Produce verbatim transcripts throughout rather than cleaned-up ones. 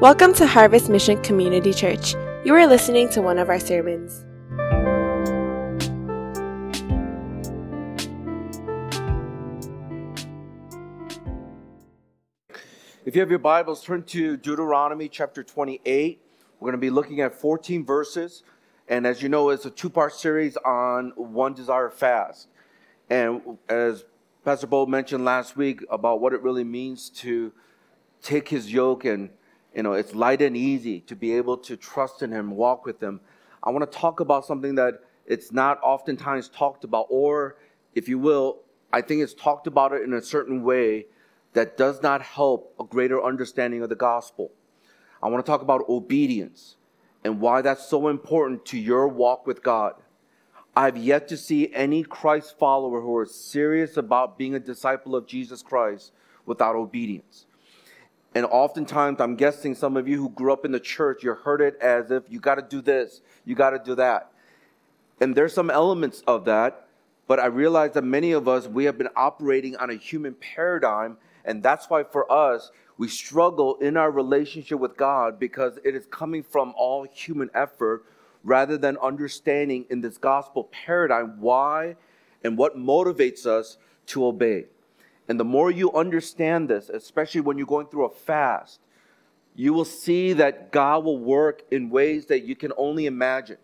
Welcome to Harvest Mission Community Church. You are listening to one of our sermons. If you have your Bibles, turn to Deuteronomy chapter twenty-eight. We're going to be looking at fourteen verses. And as you know, it's a two-part series on One Desire Fast. And as Pastor Bo mentioned last week about what it really means to take his yoke and You know, it's light and easy to be able to trust in him, walk with him. I want to talk about something that it's not oftentimes talked about, or if you will, I think it's talked about it in a certain way that does not help a greater understanding of the gospel. I want to talk about obedience and why that's so important to your walk with God. I've yet to see any Christ follower who is serious about being a disciple of Jesus Christ without obedience. And oftentimes, I'm guessing some of you who grew up in the church, you heard it as if you got to do this, you got to do that. And there's some elements of that, but I realize that many of us, we have been operating on a human paradigm, and that's why for us, we struggle in our relationship with God because it is coming from all human effort rather than understanding in this gospel paradigm why and what motivates us to obey. And the more you understand this, especially when you're going through a fast, you will see that God will work in ways that you can only imagine.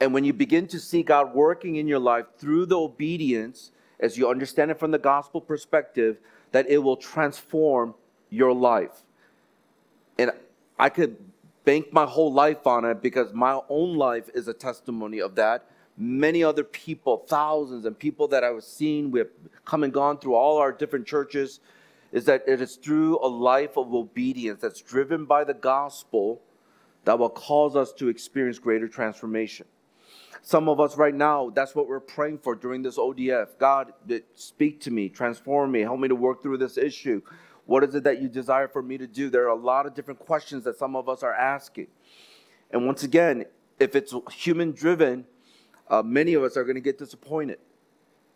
And when you begin to see God working in your life through the obedience, as you understand it from the gospel perspective, that it will transform your life. And I could bank my whole life on it because my own life is a testimony of that. Many other people, thousands and people that I've seen, we have come and gone through all our different churches, is that it is through a life of obedience that's driven by the gospel that will cause us to experience greater transformation. Some of us right now, that's what we're praying for during this O D F. God, speak to me, transform me, help me to work through this issue. What is it that you desire for me to do? There are a lot of different questions that some of us are asking. And once again, if it's human-driven, Uh, many of us are going to get disappointed,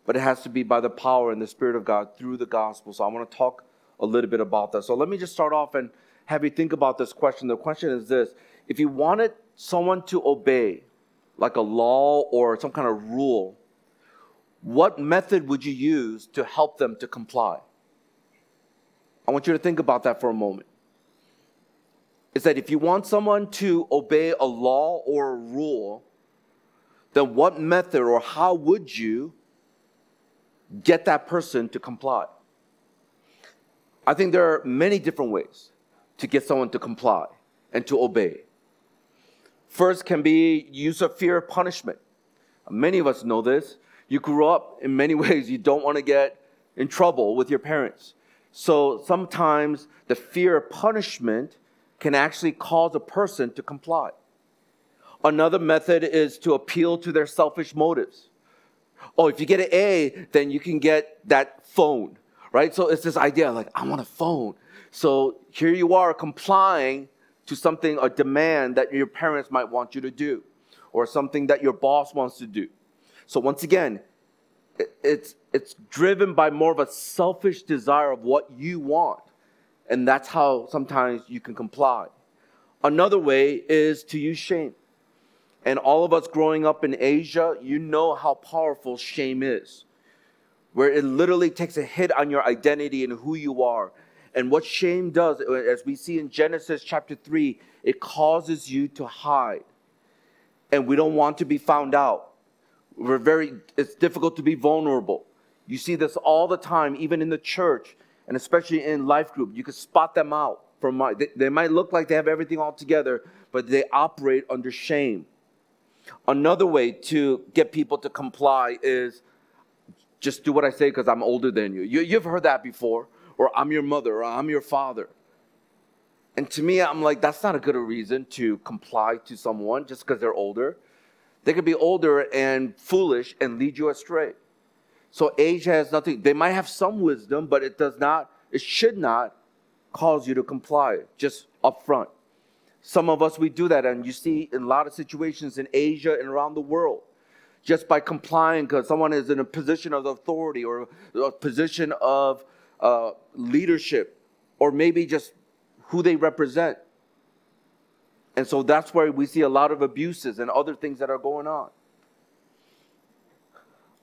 but it has to be by the power and the Spirit of God through the gospel. So I want to talk a little bit about that. So let me just start off and have you think about this question. The question is this: if you wanted someone to obey, like a law or some kind of rule, what method would you use to help them to comply? I want you to think about that for a moment. Is that if you want someone to obey a law or a rule, then what method or how would you get that person to comply? I think there are many different ways to get someone to comply and to obey. First can be use of fear of punishment. Many of us know this. You grew up in many ways. You don't want to get in trouble with your parents. So sometimes the fear of punishment can actually cause a person to comply. Another method is to appeal to their selfish motives. Oh, if you get an A, then you can get that phone, right? So it's this idea like, I want a phone. So here you are complying to something, a demand that your parents might want you to do or something that your boss wants to do. So once again, it's, it's driven by more of a selfish desire of what you want. And that's how sometimes you can comply. Another way is to use shame. And all of us growing up in Asia, you know how powerful shame is, where it literally takes a hit on your identity and who you are. And what shame does, as we see in Genesis chapter three, it causes you to hide. And we don't want to be found out. We're very, it's difficult to be vulnerable. You see this all the time, even in the church, and especially in life group. You can spot them out. From my, they, they might look like they have everything all together, but they operate under shame. Another way to get people to comply is just do what I say because I'm older than you. you. You've heard that before, or I'm your mother, or I'm your father. And to me, I'm like, that's not a good reason to comply to someone just because they're older. They could be older and foolish and lead you astray. So age has nothing. They might have some wisdom, but it does not, it should not cause you to comply just up front. Some of us, we do that, and you see in a lot of situations in Asia and around the world, just by complying because someone is in a position of authority or a position of uh, leadership, or maybe just who they represent, And so that's where we see a lot of abuses and other things that are going on.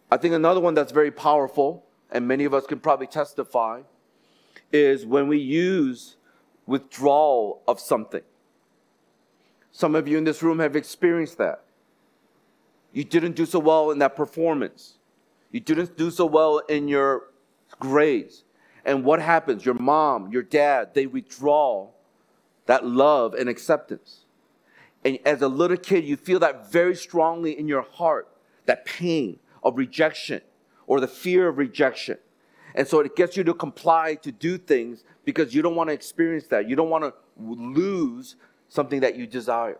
I think another one that's very powerful, and many of us can probably testify, is when we use withdrawal of something. Some of you in this room have experienced that. You didn't do so well in that performance. You didn't do so well in your grades. And what happens? Your mom, your dad, they withdraw that love and acceptance. And as a little kid, you feel that very strongly in your heart, that pain of rejection or the fear of rejection. And so it gets you to comply to do things because you don't want to experience that. You don't want to lose something that you desire.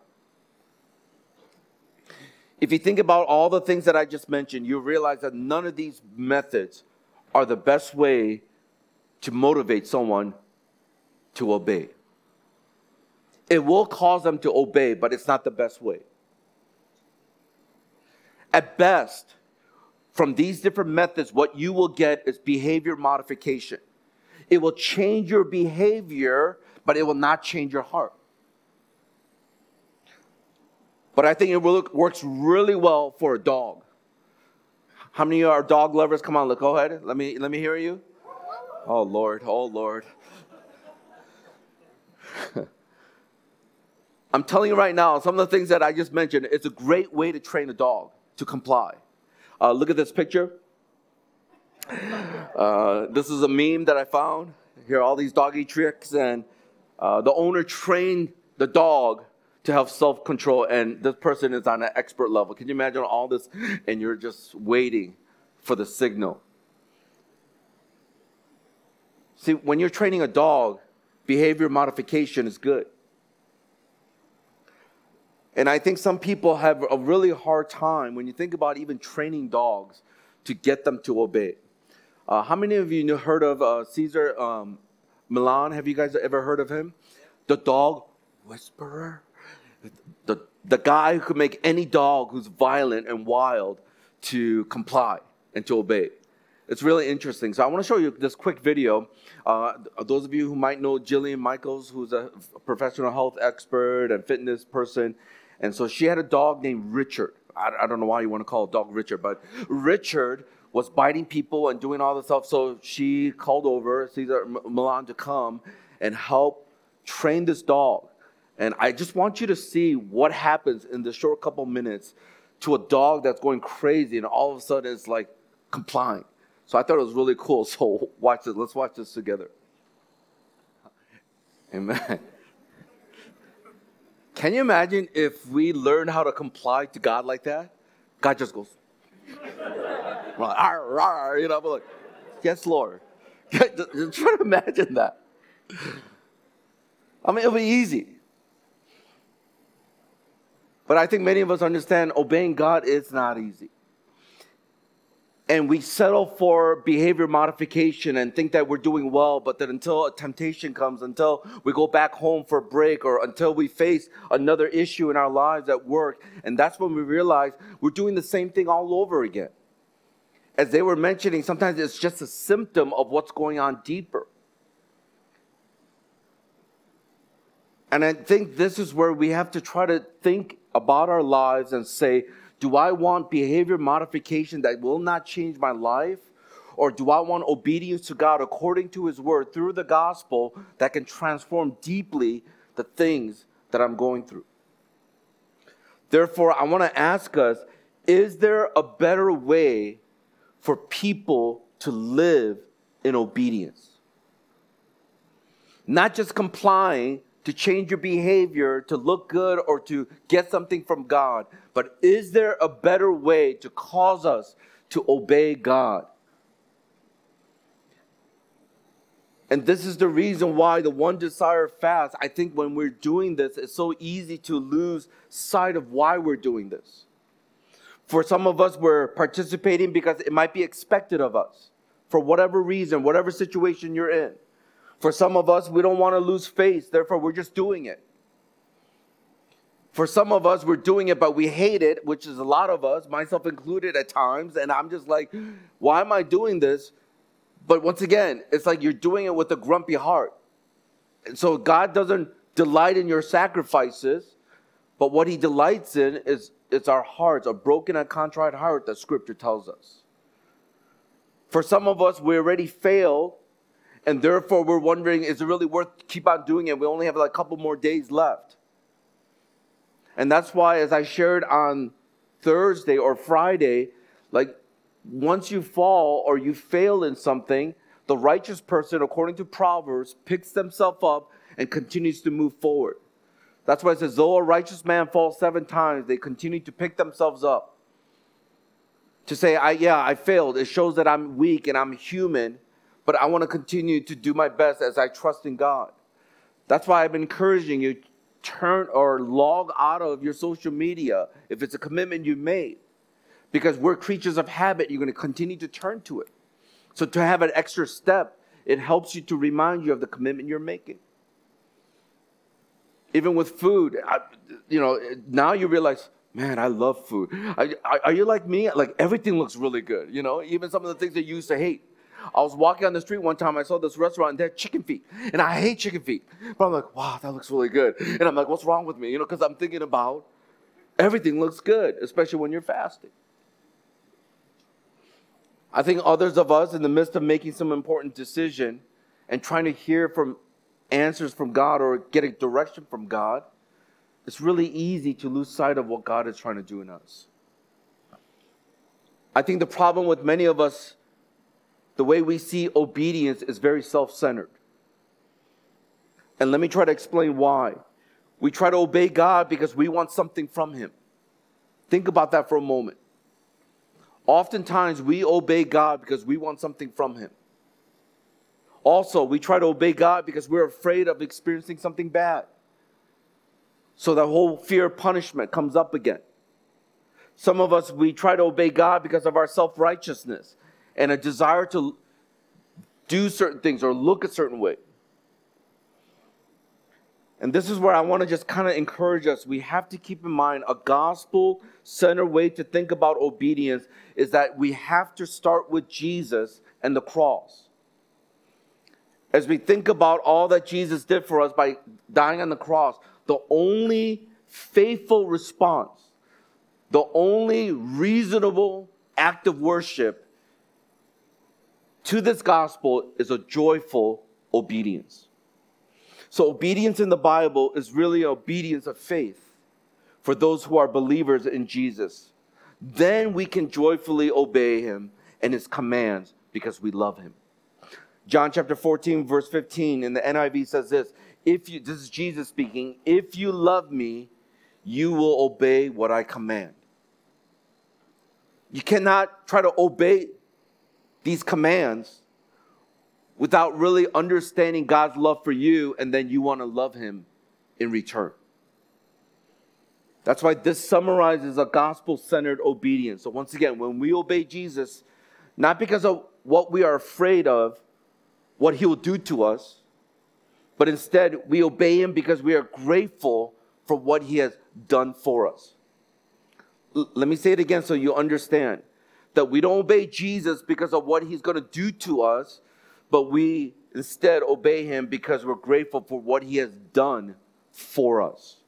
If you think about all the things that I just mentioned, you realize that none of these methods are the best way to motivate someone to obey. It will cause them to obey, but it's not the best way. At best, from these different methods, what you will get is behavior modification. It will change your behavior, but it will not change your heart. But I think it works really well for a dog. How many of you are dog lovers? Come on, look, go ahead. Let me, let me hear you. Oh, Lord. Oh, Lord. I'm telling you right now, some of the things that I just mentioned, it's a great way to train a dog to comply. Uh, look at this picture. Uh, this is a meme that I found. Here are all these doggy tricks. And uh, the owner trained the dog to have self-control. And this person is on an expert level. Can you imagine all this? And you're just waiting for the signal. See, when you're training a dog, behavior modification is good. And I think some people have a really hard time when you think about even training dogs to get them to obey. Uh, how many of you know, heard of uh, Cesar um, Milan? Have you guys ever heard of him? The dog whisperer. The, the guy who could make any dog who's violent and wild to comply and to obey. It's really interesting. So I want to show you this quick video. Uh, those of you who might know Jillian Michaels, who's a professional health expert and fitness person. And so she had a dog named Richard. I, I don't know why you want to call a dog Richard, but Richard was biting people and doing all this stuff. So she called over Cesar Milan to come and help train this dog. And I just want you to see what happens in the short couple minutes to a dog that's going crazy and all of a sudden it's like complying. So I thought it was really cool. So watch this. Let's watch this together. Amen. Can you imagine if we learned how to comply to God like that? God just goes, we're like, arr, arr, you know, we're like, yes, Lord. Just try to imagine that. I mean, it'll be easy. But I think many of us understand obeying God is not easy. And we settle for behavior modification and think that we're doing well, but that until a temptation comes, until we go back home for a break, or until we face another issue in our lives at work, and that's when we realize we're doing the same thing all over again. As they were mentioning, sometimes it's just a symptom of what's going on deeper. And I think this is where we have to try to think about our lives and say, do I want behavior modification that will not change my life? Or do I want obedience to God according to His word through the gospel that can transform deeply the things that I'm going through? Therefore, I want to ask us, is there a better way for people to live in obedience? Not just complying to change your behavior, to look good, or to get something from God. But is there a better way to cause us to obey God? And this is the reason why the One Desire Fast, I think when we're doing this, it's so easy to lose sight of why we're doing this. For some of us, we're participating because it might be expected of us, for whatever reason, whatever situation you're in. For some of us, we don't want to lose face. Therefore, we're just doing it. For some of us, we're doing it, but we hate it, which is a lot of us, myself included at times. And I'm just like, why am I doing this? But once again, it's like you're doing it with a grumpy heart. And so God doesn't delight in your sacrifices. But what he delights in is it's our hearts, a broken and contrite heart that Scripture tells us. For some of us, we already failed, and therefore we're wondering, is it really worth keep on doing it? We only have like a couple more days left. And that's why, as I shared on Thursday or Friday, like once you fall or you fail in something, the righteous person, according to Proverbs, picks themselves up and continues to move forward. That's why it says, though a righteous man falls seven times, they continue to pick themselves up. To say, I, yeah, I failed. It shows that I'm weak and I'm human, but I want to continue to do my best as I trust in God. That's why I've been encouraging you, turn or log out of your social media if it's a commitment you made. Because we're creatures of habit. You're going to continue to turn to it. So to have an extra step, it helps you to remind you of the commitment you're making. Even with food, I, you know, now you realize, man, I love food. I, I, are you like me? Like everything looks really good, you know, even some of the things that you used to hate. I was walking on the street one time, I saw this restaurant and they had chicken feet. And I hate chicken feet. But I'm like, wow, that looks really good. And I'm like, what's wrong with me? You know, because I'm thinking about everything looks good, especially when you're fasting. I think others of us, in the midst of making some important decision and trying to hear from answers from God or getting direction from God, it's really easy to lose sight of what God is trying to do in us. I think the problem with many of us, the way we see obedience is very self-centered. And let me try to explain why. We try to obey God because we want something from Him. Think about that for a moment. Oftentimes, we obey God because we want something from Him. Also, we try to obey God because we're afraid of experiencing something bad. So the whole fear of punishment comes up again. Some of us, we try to obey God because of our self-righteousness and a desire to do certain things or look a certain way. And this is where I want to just kind of encourage us. We have to keep in mind a gospel-centered way to think about obedience is that we have to start with Jesus and the cross. As we think about all that Jesus did for us by dying on the cross, the only faithful response, the only reasonable act of worship to this gospel is a joyful obedience. So obedience in the Bible is really obedience of faith for those who are believers in Jesus. Then we can joyfully obey Him and His commands because we love Him. John chapter fourteen, verse fifteen in the N I V says this, "If you," this is Jesus speaking, "if you love me, you will obey what I command." You cannot try to obey these commands without really understanding God's love for you, and then you want to love Him in return. That's why this summarizes a gospel-centered obedience. So once again, when we obey Jesus, not because of what we are afraid of, what He will do to us, but instead we obey Him because we are grateful for what He has done for us. L- let me say it again so you understand that we don't obey Jesus because of what He's going to do to us, but we instead obey Him because we're grateful for what He has done for us.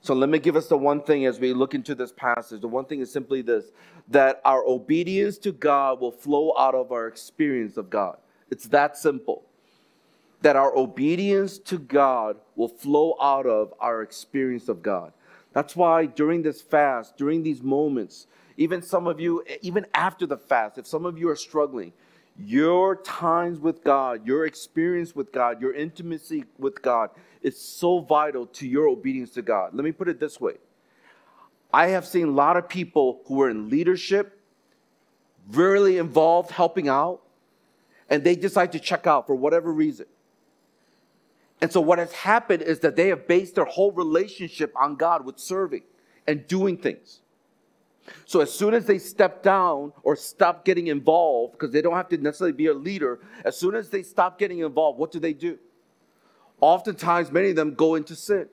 So let me give us the one thing as we look into this passage. The one thing is simply this, that our obedience to God will flow out of our experience of God. It's that simple. That our obedience to God will flow out of our experience of God. That's why during this fast, during these moments, even some of you, even after the fast, if some of you are struggling, your times with God, your experience with God, your intimacy with God is so vital to your obedience to God. Let me put it this way. I have seen a lot of people who were in leadership, really involved, helping out, and they decide to check out for whatever reason. And so what has happened is that they have based their whole relationship on God with serving and doing things. So as soon as they step down or stop getting involved, because they don't have to necessarily be a leader, as soon as they stop getting involved, what do they do? Oftentimes, many of them go into sin.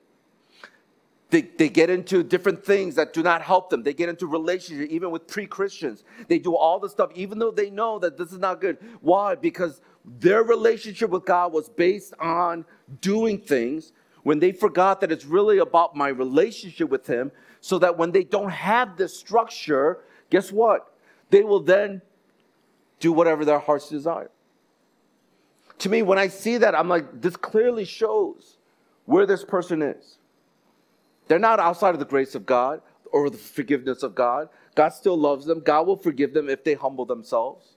They, they get into different things that do not help them. They get into relationships, even with pre-Christians. They do all this stuff, even though they know that this is not good. Why? Because their relationship with God was based on doing things, when they forgot that it's really about my relationship with him, so that when they don't have this structure, guess what? They will then do whatever their hearts desire. To me, when I see that, I'm like, this clearly shows where this person is. They're not outside of the grace of God or the forgiveness of God. God still loves them. God will forgive them if they humble themselves.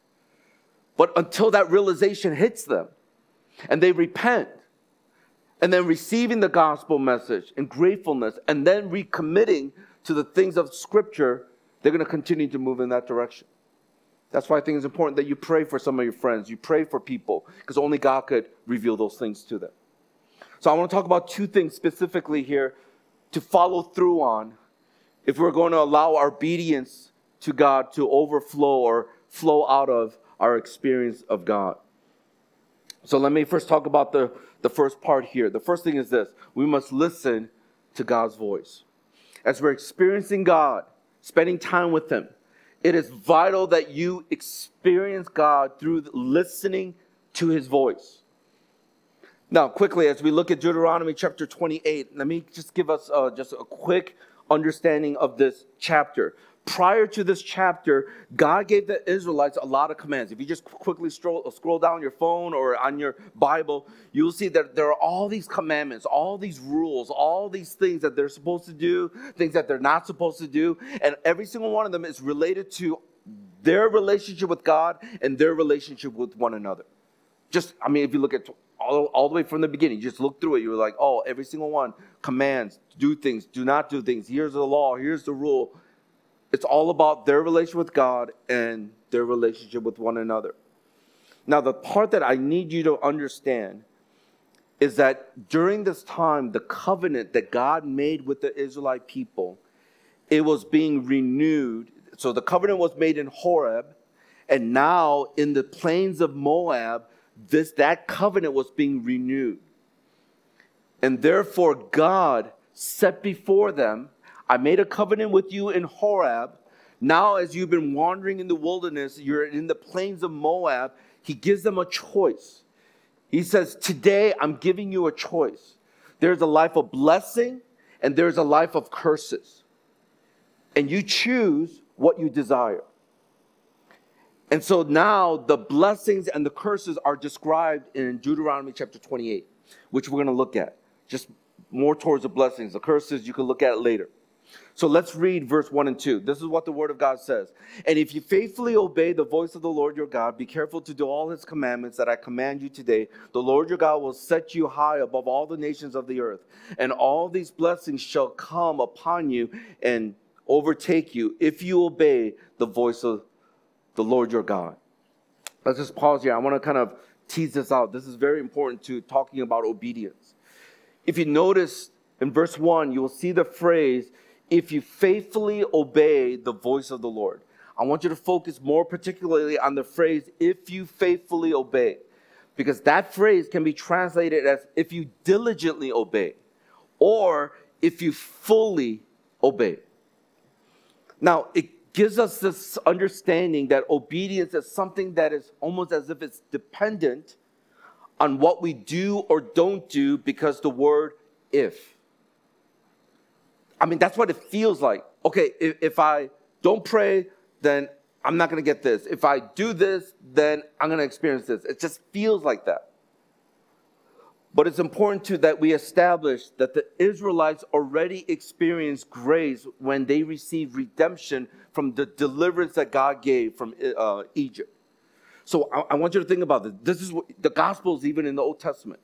But until that realization hits them and they repent and then receiving the gospel message in gratefulness and then recommitting to the things of Scripture, they're going to continue to move in that direction. That's why I think it's important that you pray for some of your friends. You pray for people because only God could reveal those things to them. So I want to talk about two things specifically here to follow through on if we're going to allow our obedience to God to overflow or flow out of our experience of God. So let me first talk about the, the first part here. The first thing is this: we must listen to God's voice. As we're experiencing God, spending time with him, it is vital that you experience God through listening to his voice. Now, quickly, as we look at Deuteronomy chapter twenty-eight, let me just give us uh, just a quick understanding of this chapter. Prior to this chapter, God gave the Israelites a lot of commands. If you just quickly scroll, scroll down your phone or on your Bible, you'll see that there are all these commandments, all these rules, all these things that they're supposed to do, things that they're not supposed to do. And every single one of them is related to their relationship with God and their relationship with one another. Just, I mean, if you look at all, all the way from the beginning, you just look through it, you're like, oh, every single one commands, do things, do not do things. Here's the law, here's the rule. It's all about their relationship with God and their relationship with one another. Now, the part that I need you to understand is that during this time, the covenant that God made with the Israelite people, it was being renewed. So the covenant was made in Horeb, and now in the plains of Moab, this that covenant was being renewed. And therefore, God set before them, I made a covenant with you in Horeb. Now, as you've been wandering in the wilderness, you're in the plains of Moab. He gives them a choice. He says, today I'm giving you a choice. There's a life of blessing and there's a life of curses. And you choose what you desire. And so now the blessings and the curses are described in Deuteronomy chapter twenty-eight, which we're going to look at. Just more towards the blessings. The curses you can look at later. So let's read verse one and two. This is what the Word of God says. And if you faithfully obey the voice of the Lord your God, be careful to do all his commandments that I command you today. The Lord your God will set you high above all the nations of the earth. And all these blessings shall come upon you and overtake you if you obey the voice of the Lord your God. Let's just pause here. I want to kind of tease this out. This is very important to talking about obedience. If you notice in verse one, you will see the phrase, if you faithfully obey the voice of the Lord. I want you to focus more particularly on the phrase, if you faithfully obey, because that phrase can be translated as if you diligently obey or if you fully obey. Now, it gives us this understanding that obedience is something that is almost as if it's dependent on what we do or don't do because the word if. I mean, that's what it feels like. Okay, if, if I don't pray, then I'm not going to get this. If I do this, then I'm going to experience this. It just feels like that. But it's important, too, that we establish that the Israelites already experienced grace when they received redemption from the deliverance that God gave from uh, Egypt. So I, I want you to think about this. This is what, the Gospels, even in the Old Testament,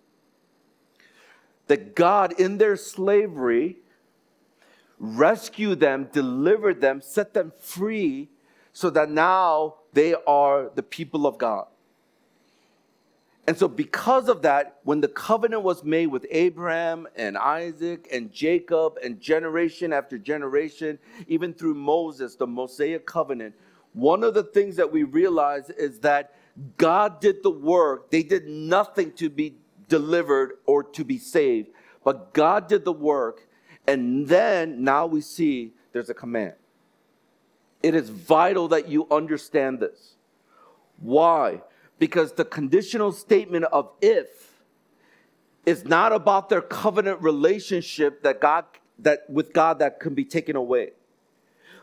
that God, in their slavery, rescue them, deliver them, set them free so that now they are the people of God. And so because of that, when the covenant was made with Abraham and Isaac and Jacob and generation after generation, even through Moses, the Mosaic covenant, one of the things that we realize is that God did the work. They did nothing to be delivered or to be saved, but God did the work. And then, now we see there's a command. It is vital that you understand this. Why? Because the conditional statement of if is not about their covenant relationship that God that with God that can be taken away,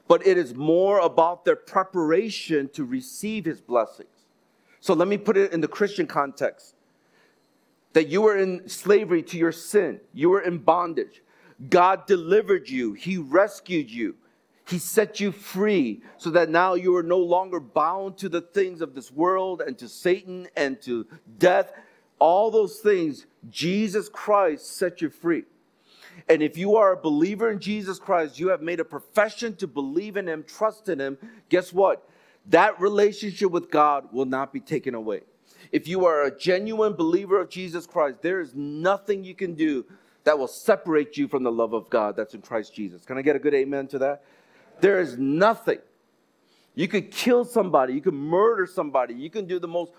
but it is more about their preparation to receive his blessings. So let me put it in the Christian context. That you were in slavery to your sin. You were in bondage. God delivered you. He rescued you. He set you free so that now you are no longer bound to the things of this world and to Satan and to death. All those things, Jesus Christ set you free. And if you are a believer in Jesus Christ, you have made a profession to believe in him, trust in him. Guess what? That relationship with God will not be taken away. If you are a genuine believer of Jesus Christ, there is nothing you can do that will separate you from the love of God that's in Christ Jesus. Can I get a good amen to that? There is nothing. You could kill somebody. You could murder somebody. You can do the most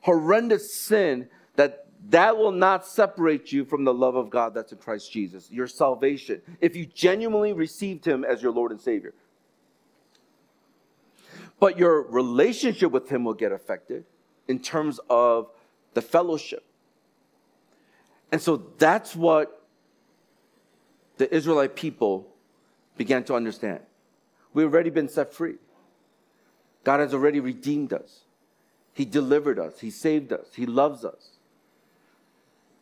horrendous sin that that will not separate you from the love of God that's in Christ Jesus. Your salvation. If you genuinely received him as your Lord and Savior. But your relationship with him will get affected in terms of the fellowship. And so that's what the Israelite people began to understand. We've already been set free. God has already redeemed us. He delivered us. He saved us. He loves us.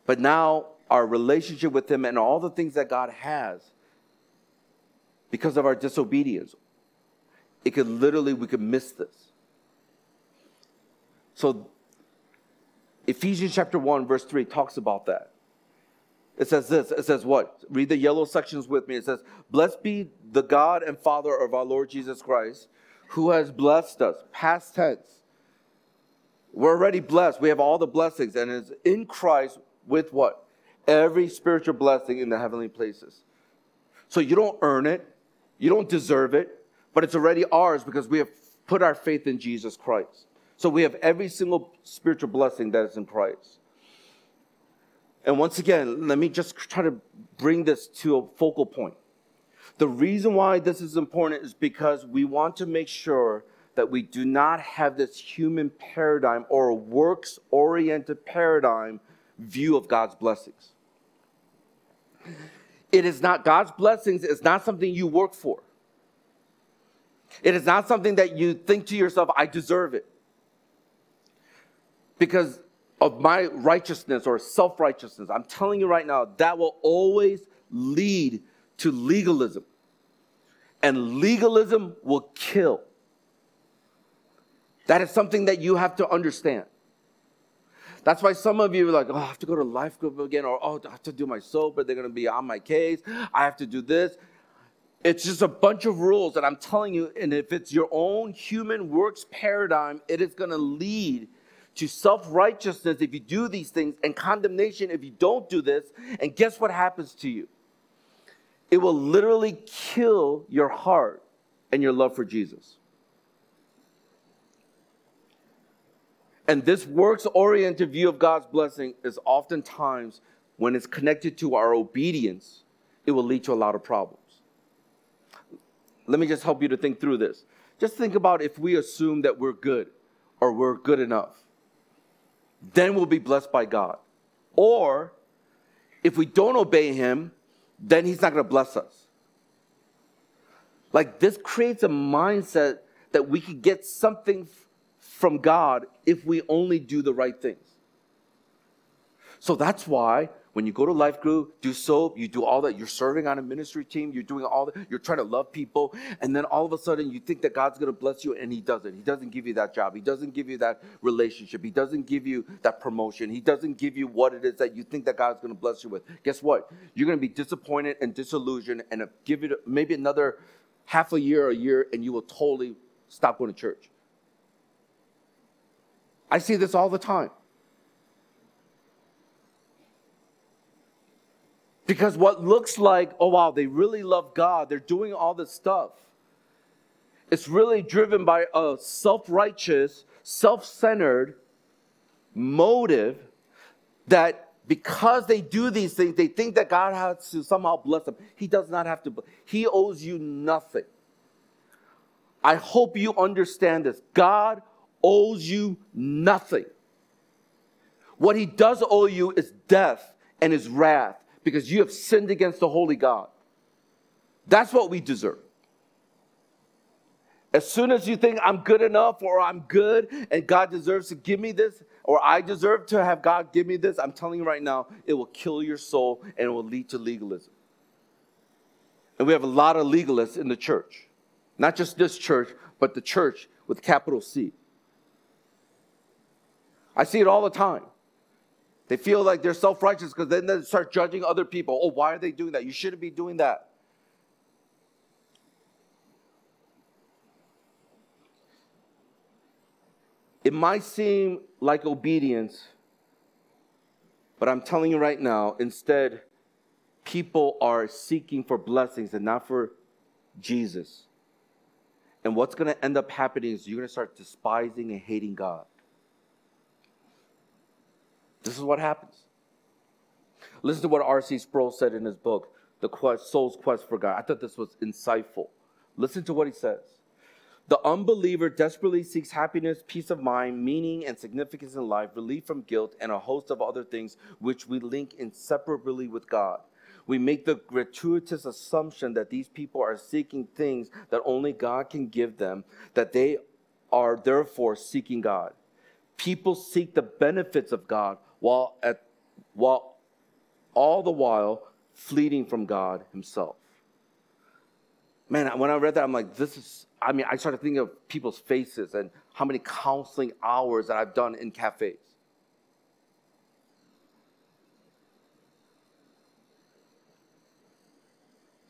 But now our relationship with him and all the things that God has, because of our disobedience, it could literally, we could miss this. So Ephesians chapter one, verse three talks about that. It says this. It says what? Read the yellow sections with me. It says, blessed be the God and Father of our Lord Jesus Christ, who has blessed us. Past tense. We're already blessed. We have all the blessings. And is in Christ with what? Every spiritual blessing in the heavenly places. So you don't earn it. You don't deserve it. But it's already ours because we have put our faith in Jesus Christ. So we have every single spiritual blessing that is in Christ. And once again, let me just try to bring this to a focal point. The reason why this is important is because we want to make sure that we do not have this human paradigm or a works-oriented paradigm view of God's blessings. It is not God's blessings, it's not something you work for. It is not something that you think to yourself, I deserve it. Because of my righteousness or self-righteousness. I'm telling you right now, that will always lead to legalism. And legalism will kill. That is something that you have to understand. That's why some of you are like, oh, I have to go to life group again, or oh, I have to do my soap, but they're going to be on my case. I have to do this. It's just a bunch of rules that I'm telling you, and if it's your own human works paradigm, it is going to lead to self-righteousness if you do these things, and condemnation if you don't do this. And guess what happens to you? It will literally kill your heart and your love for Jesus. And this works-oriented view of God's blessing is oftentimes, when it's connected to our obedience, it will lead to a lot of problems. Let me just help you to think through this. Just think about if we assume that we're good or we're good enough. Then we'll be blessed by God. Or if we don't obey him, then he's not going to bless us. Like, this creates a mindset that we can get something f- from God if we only do the right things. So that's why when you go to life group, do soap, you do all that, you're serving on a ministry team, you're doing all that, you're trying to love people, and then all of a sudden you think that God's going to bless you, and he doesn't. He doesn't give you that job. He doesn't give you that relationship. He doesn't give you that promotion. He doesn't give you what it is that you think that God's going to bless you with. Guess what? You're going to be disappointed and disillusioned, and give it maybe another half a year or a year, and you will totally stop going to church. I see this all the time. Because what looks like, oh wow, they really love God, they're doing all this stuff, it's really driven by a self-righteous, self-centered motive that because they do these things, they think that God has to somehow bless them. He does not have to. He owes you nothing. I hope you understand this. God owes you nothing. What he does owe you is death and his wrath because you have sinned against the holy God. That's what we deserve. As soon as you think I'm good enough or I'm good and God deserves to give me this or I deserve to have God give me this, I'm telling you right now, it will kill your soul and it will lead to legalism. And we have a lot of legalists in the church. Not just this church, but the church with capital C. I see it all the time. They feel like they're self-righteous because then they start judging other people. Oh, why are they doing that? You shouldn't be doing that. It might seem like obedience, but I'm telling you right now, instead, people are seeking for blessings and not for Jesus. And what's going to end up happening is you're going to start despising and hating God. This is what happens. Listen to what R C Sproul said in his book, The Quest, Soul's Quest for God. I thought this was insightful. Listen to what he says. The unbeliever desperately seeks happiness, peace of mind, meaning and significance in life, relief from guilt, and a host of other things which we link inseparably with God. We make the gratuitous assumption that these people are seeking things that only God can give them, that they are therefore seeking God. People seek the benefits of God while, at, while all the while fleeing from God himself. Man, when I read that, I'm like, this is, I mean, I started thinking of people's faces and how many counseling hours that I've done in cafes.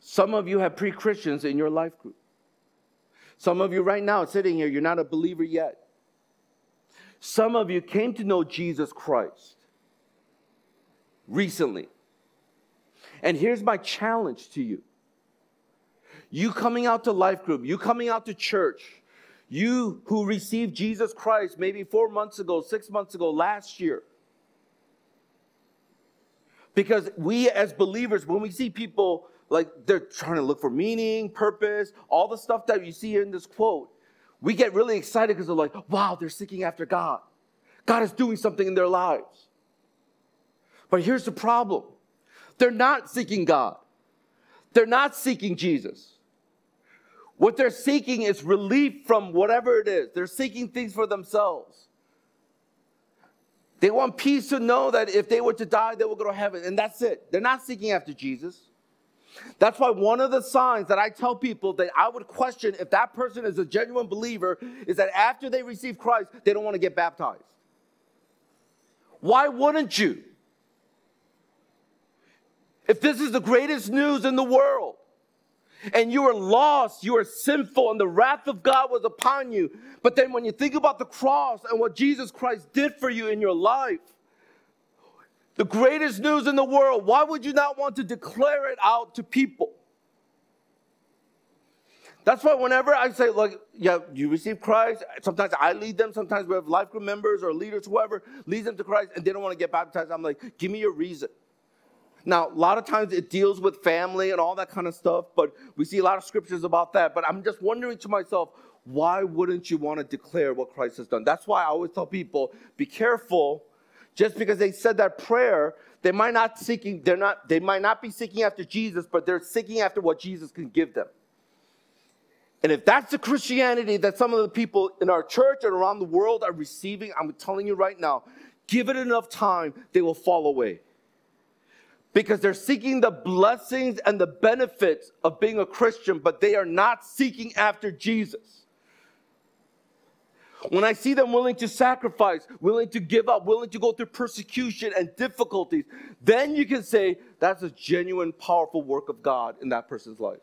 Some of you have pre-Christians in your life group. Some of you right now sitting here, you're not a believer yet. Some of you came to know Jesus Christ recently. And here's my challenge to you. You coming out to life group, you coming out to church, you who received Jesus Christ maybe four months ago, six months ago, last year. Because we as believers, when we see people, like they're trying to look for meaning, purpose, all the stuff that you see in this quote, we get really excited because they're like, wow, they're seeking after God. God is doing something in their lives. But here's the problem. They're not seeking God. They're not seeking Jesus. What they're seeking is relief from whatever it is. They're seeking things for themselves. They want peace to know that if they were to die, they will go to heaven. And that's it. They're not seeking after Jesus. That's why one of the signs that I tell people that I would question if that person is a genuine believer is that after they receive Christ, they don't want to get baptized. Why wouldn't you? If this is the greatest news in the world, and you are lost, you are sinful, and the wrath of God was upon you. But then when you think about the cross and what Jesus Christ did for you in your life, the greatest news in the world, why would you not want to declare it out to people? That's why whenever I say, like, yeah, you receive Christ, sometimes I lead them, sometimes we have life group members or leaders, whoever, leads them to Christ, and they don't want to get baptized. I'm like, give me your reason. Now, a lot of times it deals with family and all that kind of stuff, but we see a lot of scriptures about that. But I'm just wondering to myself, why wouldn't you want to declare what Christ has done? That's why I always tell people, be careful. Just because they said that prayer, they might not seeking, they're not, they might not be seeking after Jesus, but they're seeking after what Jesus can give them. And if that's the Christianity that some of the people in our church and around the world are receiving, I'm telling you right now, give it enough time, they will fall away. Because they're seeking the blessings and the benefits of being a Christian, but they are not seeking after Jesus. When I see them willing to sacrifice, willing to give up, willing to go through persecution and difficulties, then you can say that's a genuine, powerful work of God in that person's life.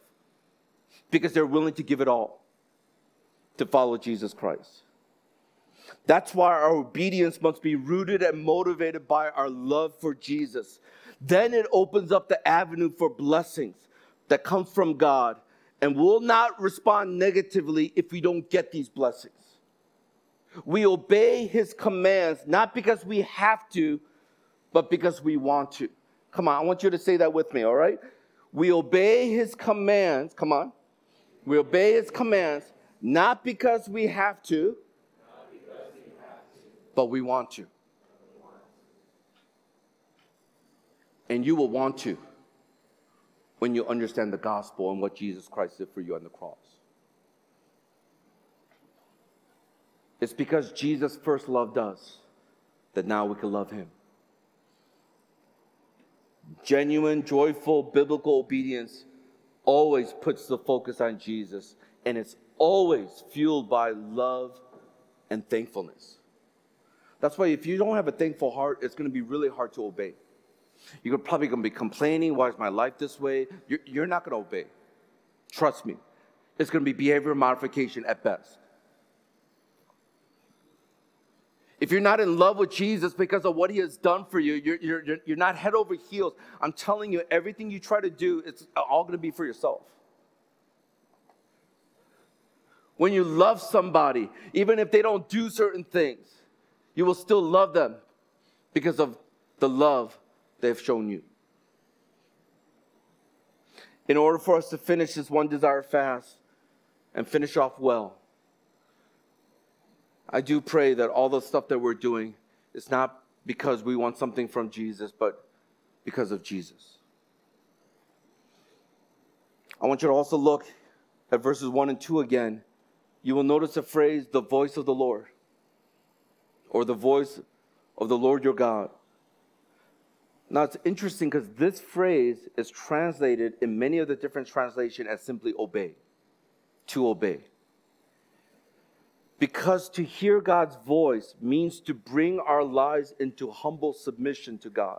Because they're willing to give it all to follow Jesus Christ. That's why our obedience must be rooted and motivated by our love for Jesus. Then it opens up the avenue for blessings that come from God and will not respond negatively if we don't get these blessings. We obey his commands, not because we have to, but because we want to. Come on, I want you to say that with me, all right? We obey his commands, come on. We obey his commands, not because we have to, but we want to. And you will want to when you understand the gospel and what Jesus Christ did for you on the cross. It's because Jesus first loved us that now we can love him. Genuine, joyful, biblical obedience always puts the focus on Jesus, and it's always fueled by love and thankfulness. That's why if you don't have a thankful heart, it's going to be really hard to obey. You're probably going to be complaining, why is my life this way? You're, you're not going to obey. Trust me. It's going to be behavior modification at best. If you're not in love with Jesus because of what he has done for you, you're, you're, you're not head over heels. I'm telling you, everything you try to do, it's all going to be for yourself. When you love somebody, even if they don't do certain things, you will still love them because of the love they've shown you. In order for us to finish this One Desire Fast and finish off well, I do pray that all the stuff that we're doing is not because we want something from Jesus, but because of Jesus. I want you to also look at verses one and two again. You will notice the phrase, the voice of the Lord, or the voice of the Lord your God. Now, it's interesting because this phrase is translated in many of the different translations as simply obey, to obey. Because to hear God's voice means to bring our lives into humble submission to God.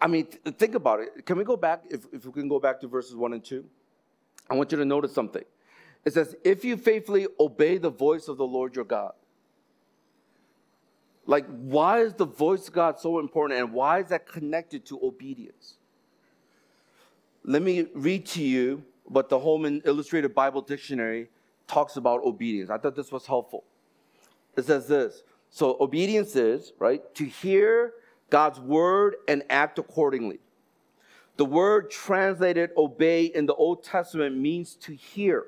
I mean, th- think about it. Can we go back, if, if we can go back to verses one and two? I want you to notice something. It says, if you faithfully obey the voice of the Lord your God. Like, why is the voice of God so important, and why is that connected to obedience? Let me read to you what the Holman Illustrated Bible Dictionary talks about obedience. I thought this was helpful. It says this. So obedience is, right, to hear God's word and act accordingly. The word translated obey in the Old Testament means to hear,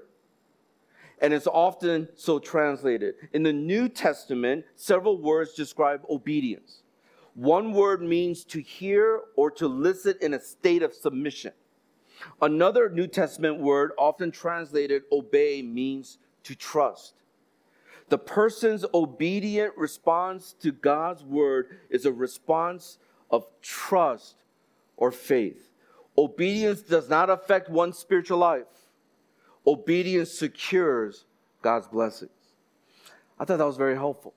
and it's often so translated. In the New Testament, several words describe obedience. One word means to hear or to listen in a state of submission. Another New Testament word, often translated obey, means to trust. The person's obedient response to God's word is a response of trust or faith. Obedience does not affect one's spiritual life. Obedience secures God's blessings. I thought that was very helpful.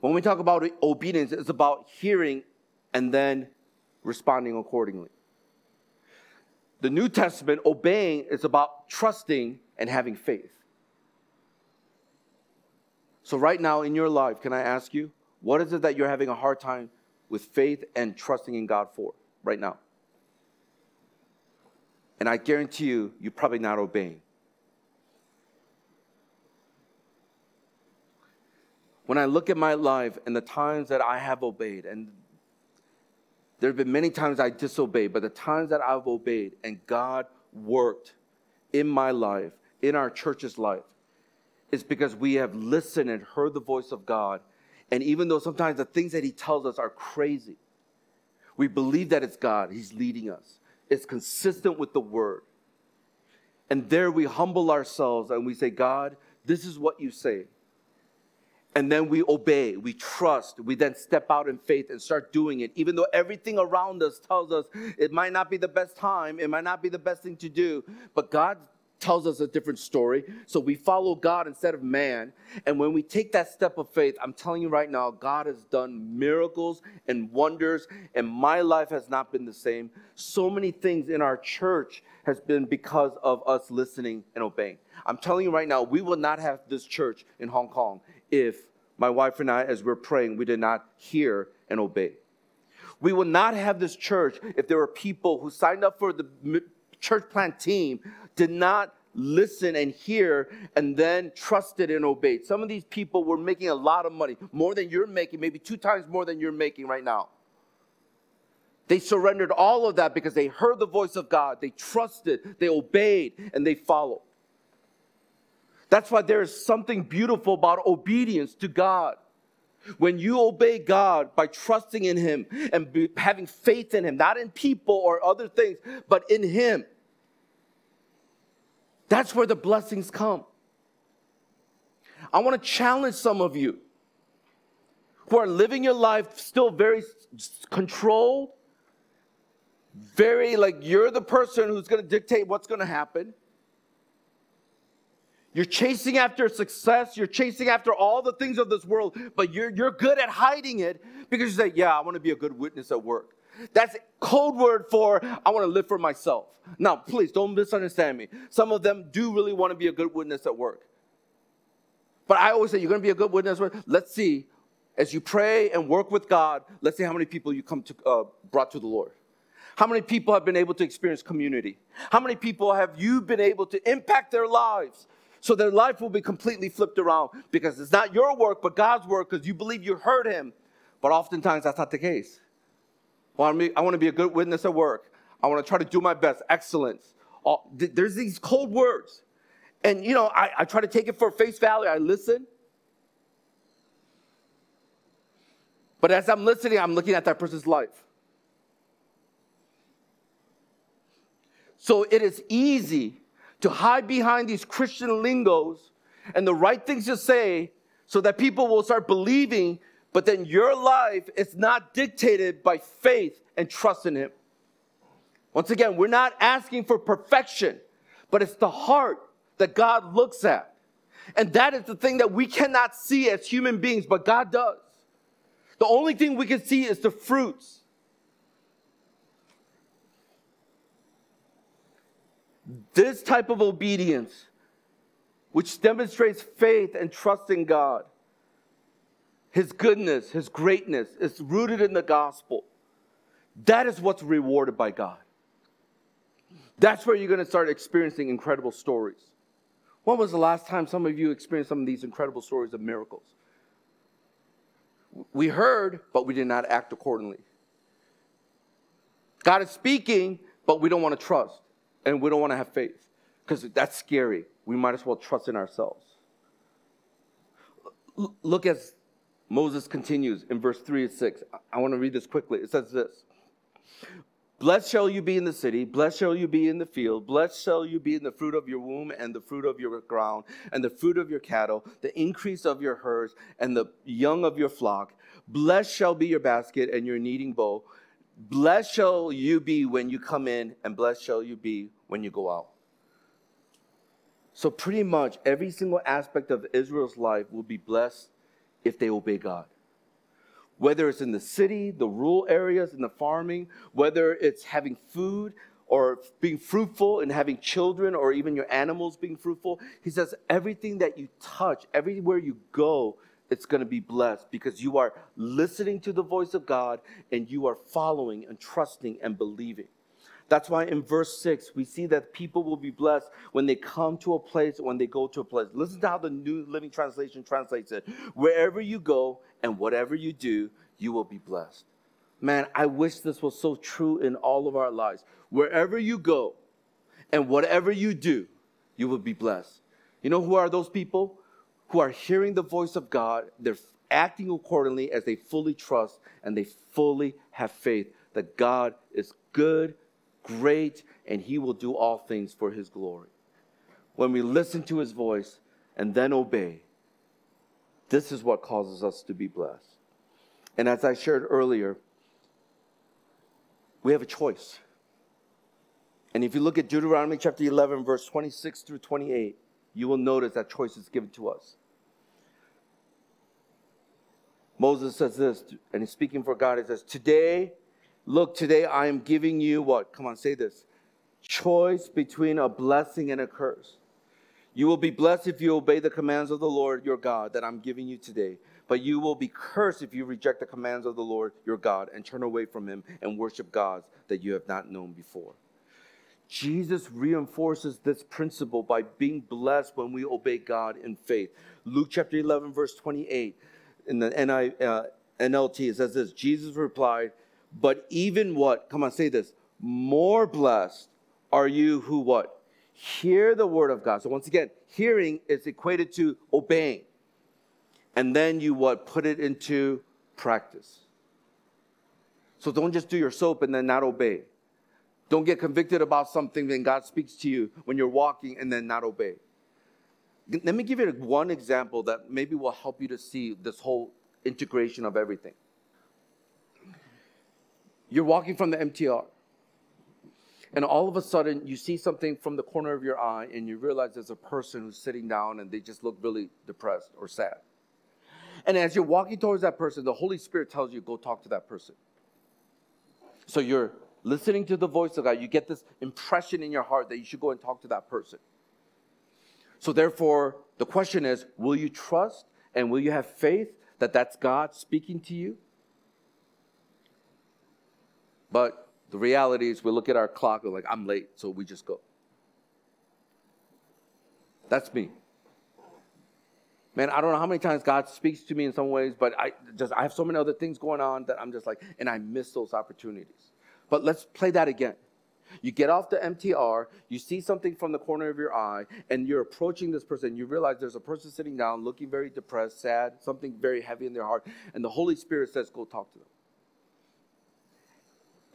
When we talk about obedience, it's about hearing and then responding accordingly. The New Testament, obeying, is about trusting and having faith. So right now in your life, can I ask you, what is it that you're having a hard time with faith and trusting in God for right now? And I guarantee you, you're probably not obeying. When I look at my life and the times that I have obeyed, and there have been many times I disobeyed, but the times that I've obeyed and God worked in my life, in our church's life, is because we have listened and heard the voice of God. And even though sometimes the things that he tells us are crazy, we believe that it's God. He's leading us. It's consistent with the word. And there we humble ourselves and we say, God, this is what you say. And then we obey, we trust, we then step out in faith and start doing it. Even though everything around us tells us it might not be the best time, it might not be the best thing to do, but God tells us a different story. So we follow God instead of man. And when we take that step of faith, I'm telling you right now, God has done miracles and wonders, and my life has not been the same. So many things in our church has been because of us listening and obeying. I'm telling you right now, we will not have this church in Hong Kong if my wife and I, as we're praying, we did not hear and obey. We would not have this church if there were people who signed up for the church plant team, did not listen and hear, and then trusted and obeyed. Some of these people were making a lot of money, more than you're making, maybe two times more than you're making right now. They surrendered all of that because they heard the voice of God. They trusted, they obeyed, and they followed. That's why there is something beautiful about obedience to God. When you obey God by trusting in Him and be, having faith in Him, not in people or other things, but in Him, that's where the blessings come. I want to challenge some of you who are living your life still very controlled, very like you're the person who's going to dictate what's going to happen. You're chasing after success. You're chasing after all the things of this world, but you're, you're good at hiding it because you say, yeah, I want to be a good witness at work. That's code word for I want to live for myself. Now, please don't misunderstand me. Some of them do really want to be a good witness at work. But I always say you're going to be a good witness at work. Let's see, as you pray and work with God, let's see how many people you come to uh, brought to the Lord. How many people have been able to experience community? How many people have you been able to impact their lives? So their life will be completely flipped around because it's not your work, but God's work because you believe you heard Him. But oftentimes that's not the case. Well, I, mean, I want to be a good witness at work. I want to try to do my best. Excellence. All, th- there's these cold words. And, you know, I, I try to take it for face value. I listen. But as I'm listening, I'm looking at that person's life. So it is easy to hide behind these Christian lingos and the right things to say so that people will start believing, but then your life is not dictated by faith and trust in Him. Once again, we're not asking for perfection, but it's the heart that God looks at. And that is the thing that we cannot see as human beings, but God does. The only thing we can see is the fruits. This type of obedience, which demonstrates faith and trust in God, His goodness, His greatness, is rooted in the gospel. That is what's rewarded by God. That's where you're going to start experiencing incredible stories. When was the last time some of you experienced some of these incredible stories of miracles? We heard, but we did not act accordingly. God is speaking, but we don't want to trust. And we don't want to have faith because that's scary. We might as well trust in ourselves. L- look as Moses continues in verse three and six. I want to read this quickly. It says this. Blessed shall you be in the city. Blessed shall you be in the field. Blessed shall you be in the fruit of your womb and the fruit of your ground and the fruit of your cattle, the increase of your herds and the young of your flock. Blessed shall be your basket and your kneading bowl. Blessed shall you be when you come in, and blessed shall you be when you go out. So pretty much every single aspect of Israel's life will be blessed if they obey God. Whether it's in the city, the rural areas, in the farming, whether it's having food or being fruitful and having children or even your animals being fruitful, He says everything that you touch, everywhere you go, it's going to be blessed because you are listening to the voice of God and you are following and trusting and believing. That's why in verse six, we see that people will be blessed when they come to a place, when they go to a place. Listen to how the New Living Translation translates it. Wherever you go and whatever you do, you will be blessed. Man, I wish this was so true in all of our lives. Wherever you go and whatever you do, you will be blessed. You know who are those people? Who are hearing the voice of God, they're acting accordingly as they fully trust and they fully have faith that God is good, great, and He will do all things for His glory. When we listen to His voice and then obey, this is what causes us to be blessed. And as I shared earlier, we have a choice. And if you look at Deuteronomy chapter eleven, verse twenty-six through twenty-eight, you will notice that choice is given to us. Moses says this, and he's speaking for God. He says, today, look, today I am giving you what? Come on, say this. Choice between a blessing and a curse. You will be blessed if you obey the commands of the Lord your God that I'm giving you today. But you will be cursed if you reject the commands of the Lord your God and turn away from Him and worship gods that you have not known before. Jesus reinforces this principle by being blessed when we obey God in faith. Luke chapter eleven, verse twenty-eight, in the N I, uh, N L T, it says this, Jesus replied, but even what? Come on, say this. More blessed are you who what? Hear the word of God. So once again, hearing is equated to obeying. and then you what? Put it into practice. So don't just do your soap and then not obey. Don't get convicted about something then God speaks to you when you're walking and then not obey. Let me give you one example that maybe will help you to see this whole integration of everything. You're walking from the M T R, and all of a sudden you see something from the corner of your eye and you realize there's a person who's sitting down and they just look really depressed or sad. And as you're walking towards that person, the Holy Spirit tells you, go talk to that person. So you're listening to the voice of God. You get this impression in your heart that you should go and talk to that person. So therefore, the question is, will you trust and will you have faith that that's God speaking to you? But the reality is we look at our clock and we're like, I'm late, so we just go. That's me. Man, I don't know how many times God speaks to me in some ways, but I just I have so many other things going on that I'm just like, and I miss those opportunities. But let's play that again. You get off the M T R, you see something from the corner of your eye, and you're approaching this person. You realize there's a person sitting down, looking very depressed, sad, something very heavy in their heart, and the Holy Spirit says, go talk to them.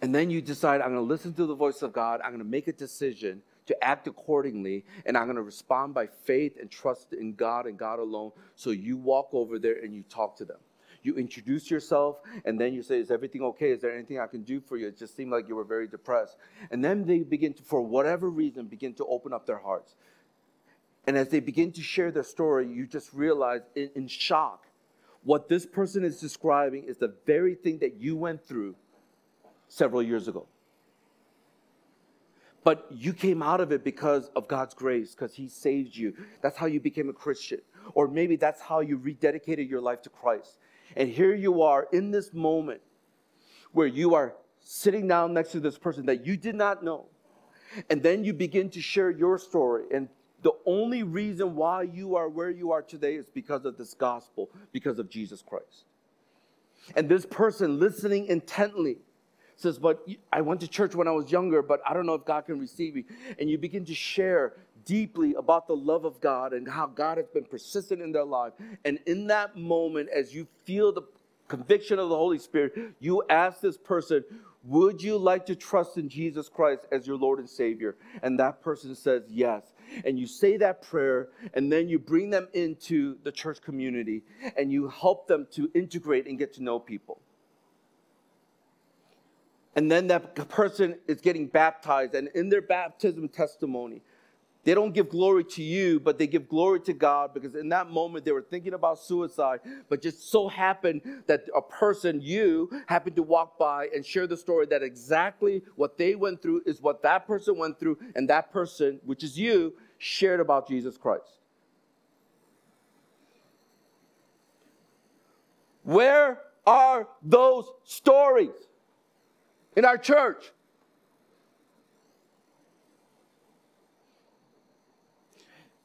And then you decide, I'm going to listen to the voice of God, I'm going to make a decision to act accordingly, and I'm going to respond by faith and trust in God and God alone. So you walk over there and you talk to them. You introduce yourself, and then you say, is everything okay? Is there anything I can do for you? It just seemed like you were very depressed. And then they begin to, for whatever reason, begin to open up their hearts. And as they begin to share their story, you just realize in, in shock, what this person is describing is the very thing that you went through several years ago. But you came out of it because of God's grace, because He saved you. That's how you became a Christian. Or maybe that's how you rededicated your life to Christ. And here you are in this moment where you are sitting down next to this person that you did not know. And then you begin to share your story. And the only reason why you are where you are today is because of this gospel, because of Jesus Christ. And this person listening intently says, but I went to church when I was younger, but I don't know if God can receive me. And you begin to share deeply about the love of God and how God has been persistent in their life. And in that moment, as you feel the conviction of the Holy Spirit, you ask this person, would you like to trust in Jesus Christ as your Lord and Savior? And that person says yes. And you say that prayer, and then you bring them into the church community, and you help them to integrate and get to know people. And then that person is getting baptized, and in their baptism testimony, they don't give glory to you, but they give glory to God, because in that moment they were thinking about suicide, but just so happened that a person, you, happened to walk by and share the story that exactly what they went through is what that person went through, and that person, which is you, shared about Jesus Christ. Where are those stories? In our church.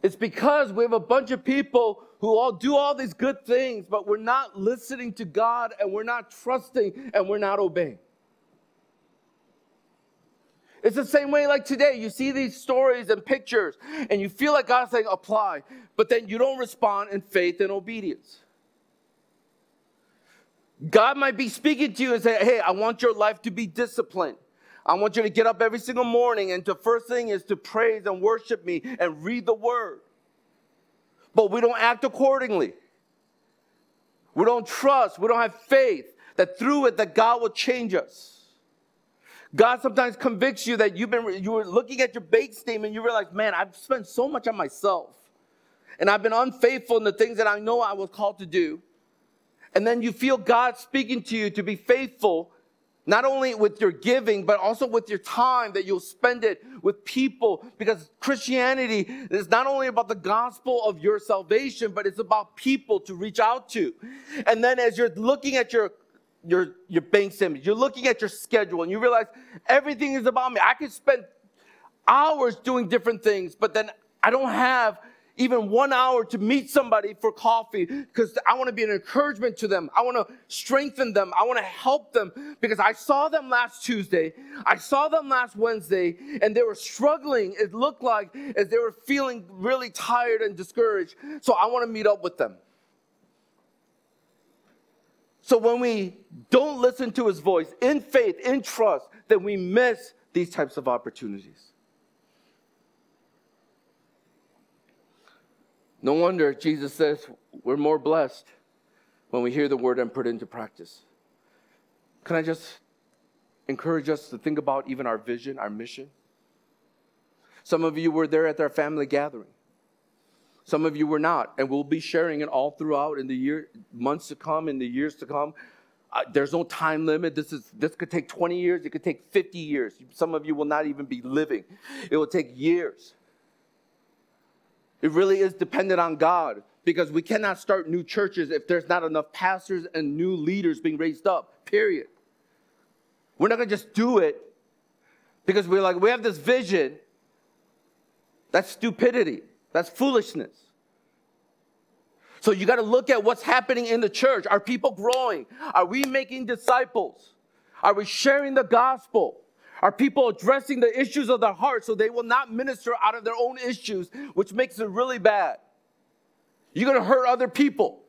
It's because we have a bunch of people who all do all these good things, but we're not listening to God, and we're not trusting, and we're not obeying. It's the same way like today. You see these stories and pictures, and you feel like God's saying, apply, but then you don't respond in faith and obedience. God might be speaking to you and say, hey, I want your life to be disciplined. I want you to get up every single morning, and the first thing is to praise and worship me and read the word. But we don't act accordingly. We don't trust. We don't have faith that through it that God will change us. God sometimes convicts you that you've been, you were looking at your bank statement, and you realize, man, I've spent so much on myself, and I've been unfaithful in the things that I know I was called to do. And then you feel God speaking to you to be faithful, not only with your giving, but also with your time, that you'll spend it with people. Because Christianity is not only about the gospel of your salvation, but it's about people to reach out to. And then as you're looking at your your, your bank statement, you're looking at your schedule, and you realize everything is about me. I could spend hours doing different things, but then I don't have even one hour to meet somebody for coffee, because I want to be an encouragement to them. I want to strengthen them. I want to help them, because I saw them last Tuesday. I saw them last Wednesday, and they were struggling, it looked like, as they were feeling really tired and discouraged. So I want to meet up with them. So when we don't listen to his voice in faith, in trust, then we miss these types of opportunities. No wonder Jesus says we're more blessed when we hear the word and put it into practice. Can I just encourage us to think about even our vision, our mission? Some of you were there at our family gathering. Some of you were not, and we'll be sharing it all throughout in the year, months to come, in the years to come. Uh, there's no time limit. This is this could take twenty years. It could take fifty years. Some of you will not even be living. It will take years. It really is dependent on God, because we cannot start new churches if there's not enough pastors and new leaders being raised up, period. We're not going to just do it because we're like, we have this vision. That's stupidity. That's foolishness. So you got to look at what's happening in the church. Are people growing? Are we making disciples? Are we sharing the gospel? Are people addressing the issues of their heart so they will not minister out of their own issues, which makes it really bad? You're going to hurt other people.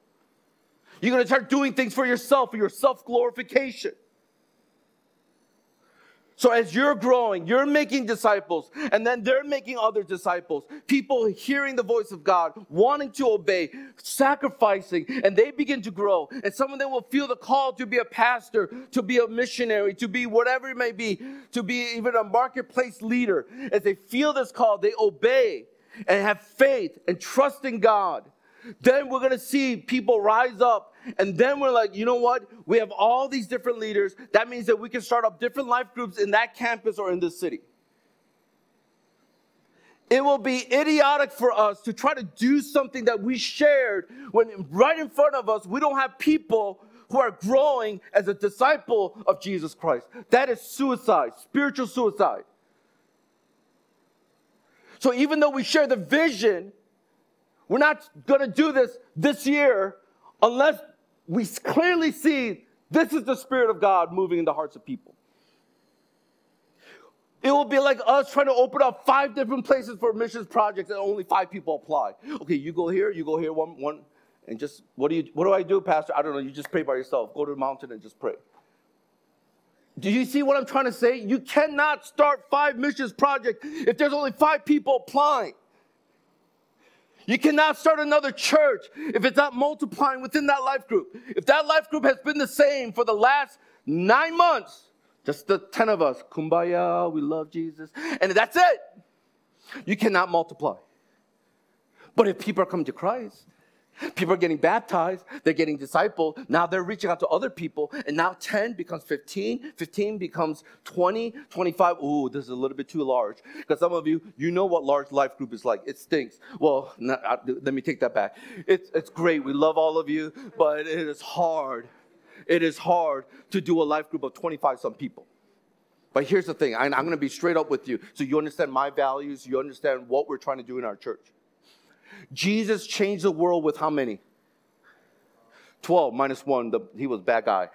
You're going to start doing things for yourself, for your self-glorification. So as you're growing, you're making disciples, and then they're making other disciples. People hearing the voice of God, wanting to obey, sacrificing, and they begin to grow. And some of them will feel the call to be a pastor, to be a missionary, to be whatever it may be, to be even a marketplace leader. As they feel this call, they obey and have faith and trust in God. Then we're going to see people rise up. And then we're like, you know what? We have all these different leaders. That means that we can start up different life groups in that campus or in this city. It will be idiotic for us to try to do something that we shared when right in front of us, we don't have people who are growing as a disciple of Jesus Christ. That is suicide, spiritual suicide. So even though we share the vision, we're not going to do this this year unless we clearly see this is the Spirit of God moving in the hearts of people. It will be like us trying to open up five different places for missions projects and only five people apply. Okay, you go here, you go here, one, one, and just, what do you, what do I do, Pastor? I don't know, you just pray by yourself. Go to the mountain and just pray. Do you see what I'm trying to say? You cannot start five missions projects if there's only five people applying. You cannot start another church if it's not multiplying within that life group. If that life group has been the same for the last nine months, just the ten of us, kumbaya, we love Jesus, and that's it. You cannot multiply. But if people are coming to Christ, people are getting baptized, they're getting discipled, now they're reaching out to other people, and now ten becomes fifteen, fifteen becomes twenty, twenty-five, ooh, this is a little bit too large, because some of you, you know what large life group is like, it stinks. Well, not, I, let me take that back. It's, it's great, we love all of you, but it is hard, it is hard to do a life group of twenty-five some people. But here's the thing, I, I'm going to be straight up with you, so you understand my values, you understand what we're trying to do in our church. Jesus changed the world with how many? twelve minus one, the, he was bad guy.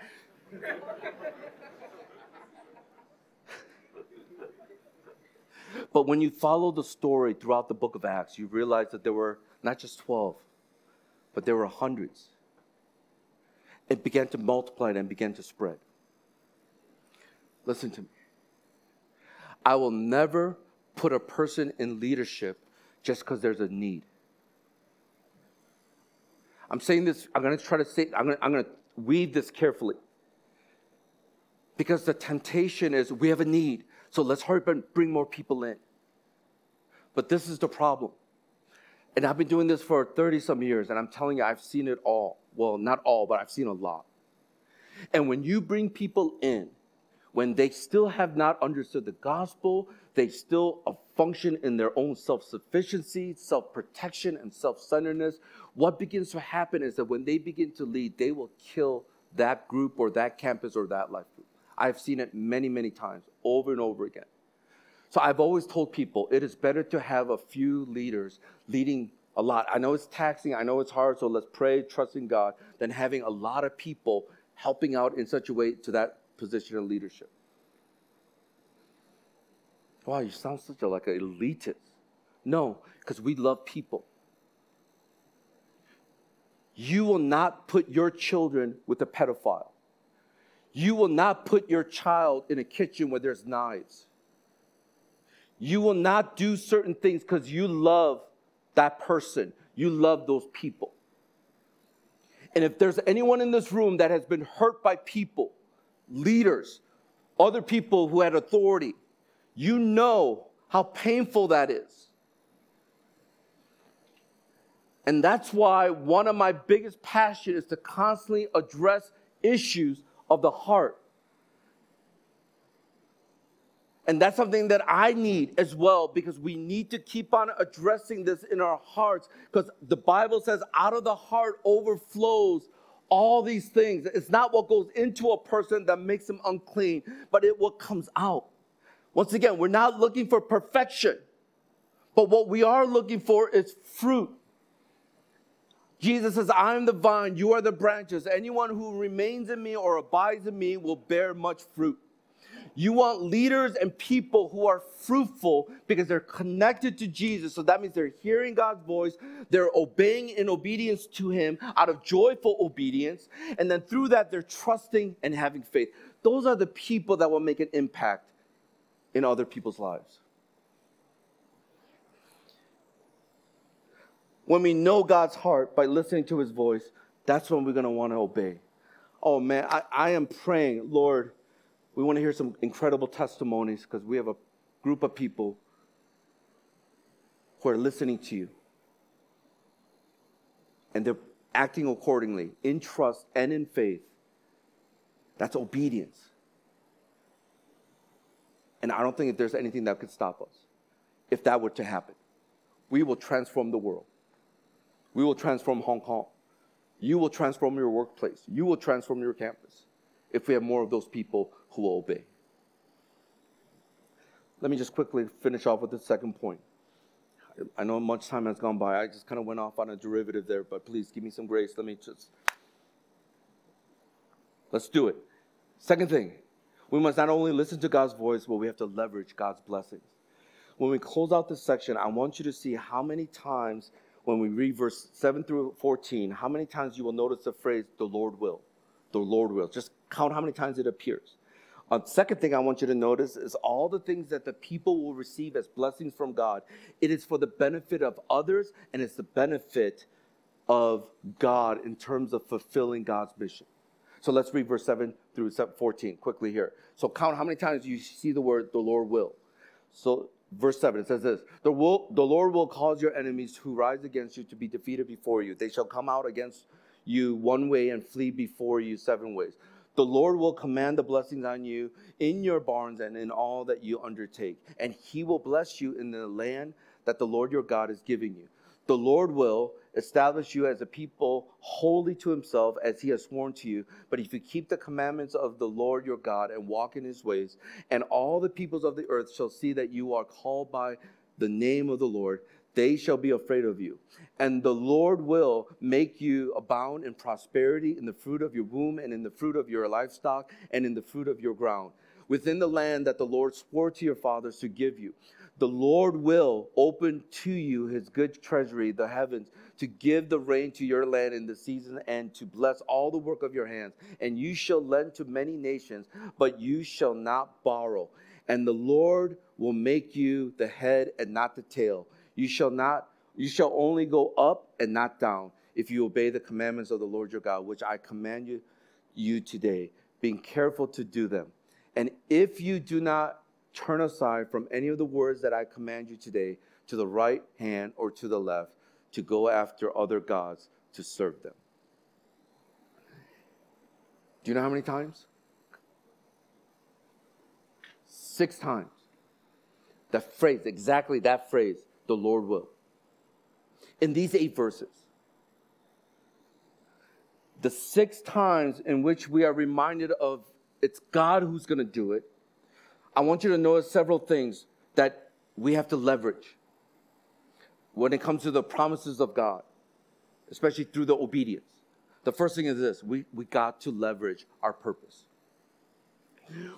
But when you follow the story throughout the book of Acts, you realize that there were not just twelve, but there were hundreds. It began to multiply and began to spread. Listen to me. I will never put a person in leadership just because there's a need. I'm saying this, I'm going to try to say, I'm going to, I'm going to weave this carefully. Because the temptation is, we have a need, so let's hurry up and bring more people in. But this is the problem. And I've been doing this for thirty some years, and I'm telling you, I've seen it all. Well, not all, but I've seen a lot. And when you bring people in, when they still have not understood the gospel, they still function in their own self-sufficiency, self-protection, and self-centeredness. What begins to happen is that when they begin to lead, they will kill that group or that campus or that life group. I've seen it many, many times, over and over again. So I've always told people, it is better to have a few leaders leading a lot. I know it's taxing, I know it's hard, so let's pray, trust in God, than having a lot of people helping out in such a way to that position of leadership. Wow, you sound such a, like an elitist. No, because we love people. You will not put your children with a pedophile. You will not put your child in a kitchen where there's knives. You will not do certain things because you love that person. You love those people. And if there's anyone in this room that has been hurt by people, leaders, other people who had authority, you know how painful that is. And that's why one of my biggest passions is to constantly address issues of the heart. And that's something that I need as well, because we need to keep on addressing this in our hearts, because the Bible says out of the heart overflows all these things. It's not what goes into a person that makes them unclean, but it what comes out. Once again, we're not looking for perfection, but what we are looking for is fruit. Jesus says, I am the vine, you are the branches. Anyone who remains in me or abides in me will bear much fruit. You want leaders and people who are fruitful because they're connected to Jesus. So that means they're hearing God's voice. They're obeying in obedience to him out of joyful obedience. And then through that, they're trusting and having faith. Those are the people that will make an impact in other people's lives. When we know God's heart by listening to his voice, that's when we're going to want to obey. Oh, man, I, I am praying, Lord, we want to hear some incredible testimonies because we have a group of people who are listening to you. And they're acting accordingly, in trust and in faith. That's obedience. And I don't think there's anything that could stop us if that were to happen. We will transform the world. We will transform Hong Kong. You will transform your workplace. You will transform your campus if we have more of those people who will obey. Let me just quickly finish off with the second point. I know much time has gone by. I just kind of went off on a derivative there, but please give me some grace. Let me just... Let's do it. Second thing, we must not only listen to God's voice, but we have to leverage God's blessings. When we close out this section, I want you to see how many times when we read verse seven through fourteen, how many times you will notice the phrase, the Lord will, the Lord will. Just count how many times it appears. Uh, second thing I want you to notice is all the things that the people will receive as blessings from God. It is for the benefit of others, and it's the benefit of God in terms of fulfilling God's mission. So let's read verse seven through fourteen quickly here. So count how many times you see the word, the Lord will. So verse seven, it says this, the, will, the Lord will cause your enemies who rise against you to be defeated before you. They shall come out against you one way and flee before you seven ways. The Lord will command the blessings on you in your barns and in all that you undertake. And he will bless you in the land that the Lord your God is giving you. The Lord will establish you as a people holy to himself as he has sworn to you. But if you keep the commandments of the Lord your God and walk in his ways, and all the peoples of the earth shall see that you are called by the name of the Lord, they shall be afraid of you. And the Lord will make you abound in prosperity in the fruit of your womb and in the fruit of your livestock and in the fruit of your ground, within the land that the Lord swore to your fathers to give you. The Lord will open to you his good treasury, the heavens, to give the rain to your land in the season and to bless all the work of your hands. And you shall lend to many nations, but you shall not borrow. And the Lord will make you the head and not the tail. You shall not, you shall only go up and not down if you obey the commandments of the Lord your God, which I command you, you today, being careful to do them. And if you do not turn aside from any of the words that I command you today, to the right hand or to the left, to go after other gods to serve them. Do you know how many times? Six times. That phrase, exactly that phrase, the Lord will. In these eight verses, the six times in which we are reminded of it's God who's going to do it, I want you to notice several things that we have to leverage when it comes to the promises of God, especially through the obedience. The first thing is this, we, we got to leverage our purpose.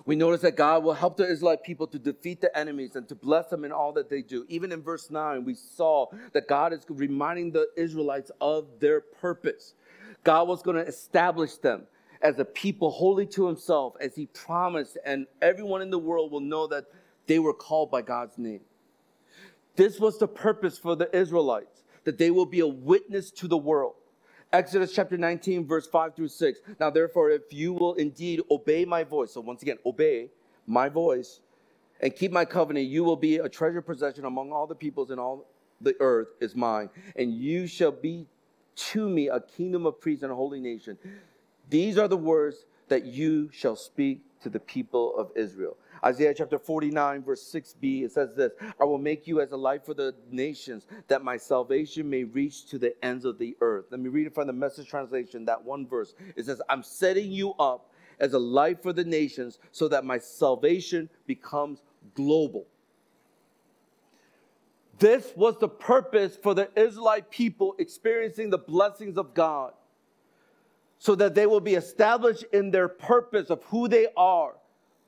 We notice that God will help the Israelite people to defeat the enemies and to bless them in all that they do. Even in verse nine, we saw that God is reminding the Israelites of their purpose. God was going to establish them as a people holy to himself, as he promised, and everyone in the world will know that they were called by God's name. This was the purpose for the Israelites, that they will be a witness to the world. Exodus chapter nineteen, verse five through six. Now, therefore, if you will indeed obey my voice, so once again, obey my voice, and keep my covenant, you will be a treasured possession among all the peoples, and all the earth is mine. And you shall be to me a kingdom of priests and a holy nation. These are the words that you shall speak to the people of Israel. Isaiah chapter forty-nine, verse six b, it says this: I will make you as a light for the nations, that my salvation may reach to the ends of the earth. Let me read it from the Message translation, that one verse. It says, I'm setting you up as a light for the nations so that my salvation becomes global. This was the purpose for the Israelite people experiencing the blessings of God, so that they will be established in their purpose of who they are,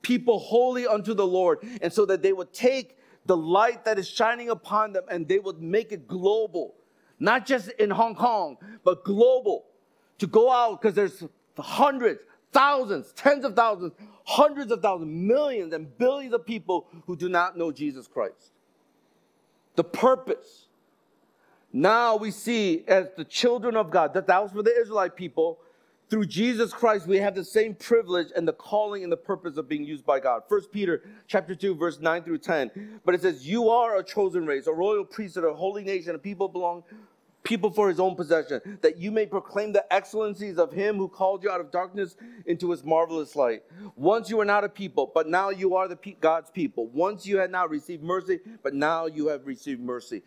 people holy unto the Lord, and so that they would take the light that is shining upon them and they would make it global, not just in Hong Kong, but global, to go out, because there's hundreds, thousands, tens of thousands, hundreds of thousands, millions and billions of people who do not know Jesus Christ. The purpose. Now we see as the children of God, that that was for the Israelite people. Through Jesus Christ, we have the same privilege and the calling and the purpose of being used by God. First Peter chapter two, verse nine through ten. But it says, you are a chosen race, a royal priesthood, a holy nation, a people belong people for his own possession, that you may proclaim the excellencies of him who called you out of darkness into his marvelous light. Once you were not a people, but now you are the pe- God's people. Once you had not received mercy, but now you have received mercy.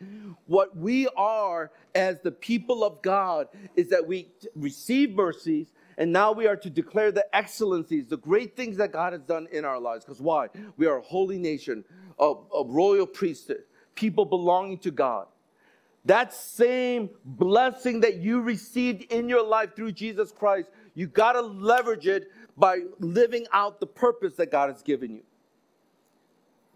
What we are as the people of God is that we t- receive mercies, and now we are to declare the excellencies, the great things that God has done in our lives. Because why? We are a holy nation, a, a royal priesthood, people belonging to God. That same blessing that you received in your life through Jesus Christ, you got to leverage it by living out the purpose that God has given you.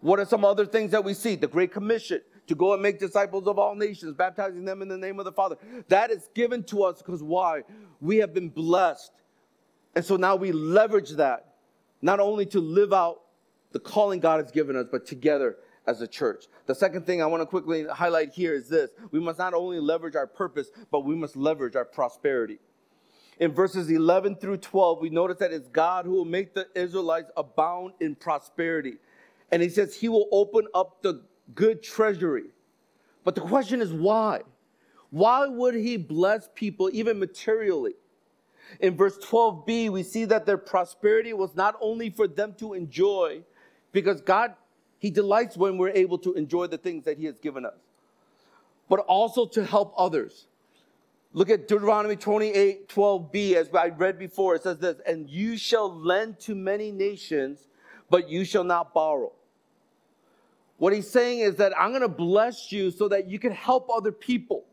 What are some other things that we see? The Great Commission, to go and make disciples of all nations, baptizing them in the name of the Father. That is given to us because why? We have been blessed. And so now we leverage that, not only to live out the calling God has given us, but together as a church. The second thing I want to quickly highlight here is this: we must not only leverage our purpose, but we must leverage our prosperity. In verses eleven through twelve, we notice that it's God who will make the Israelites abound in prosperity. And he says he will open up the good treasury. But the question is why? Why would he bless people even materially? In verse twelve b, we see that their prosperity was not only for them to enjoy, because God He delights when we're able to enjoy the things that he has given us, but also to help others. Look at Deuteronomy twenty-eight, twelve b, as I read before. It says this: and you shall lend to many nations, but you shall not borrow. What he's saying is that I'm going to bless you so that you can help other people.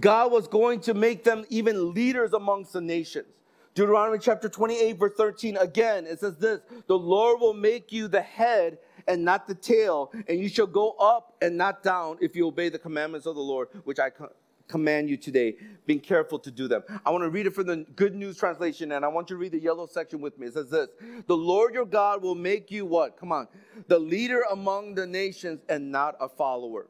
God was going to make them even leaders amongst the nations. Deuteronomy chapter twenty-eight, verse thirteen, again, it says this: the Lord will make you the head and not the tail, and you shall go up and not down if you obey the commandments of the Lord, which I co- command you today, being careful to do them. I want to read it from the Good News Translation, and I want you to read the yellow section with me. It says this: the Lord your God will make you what? Come on. The leader among the nations and not a follower.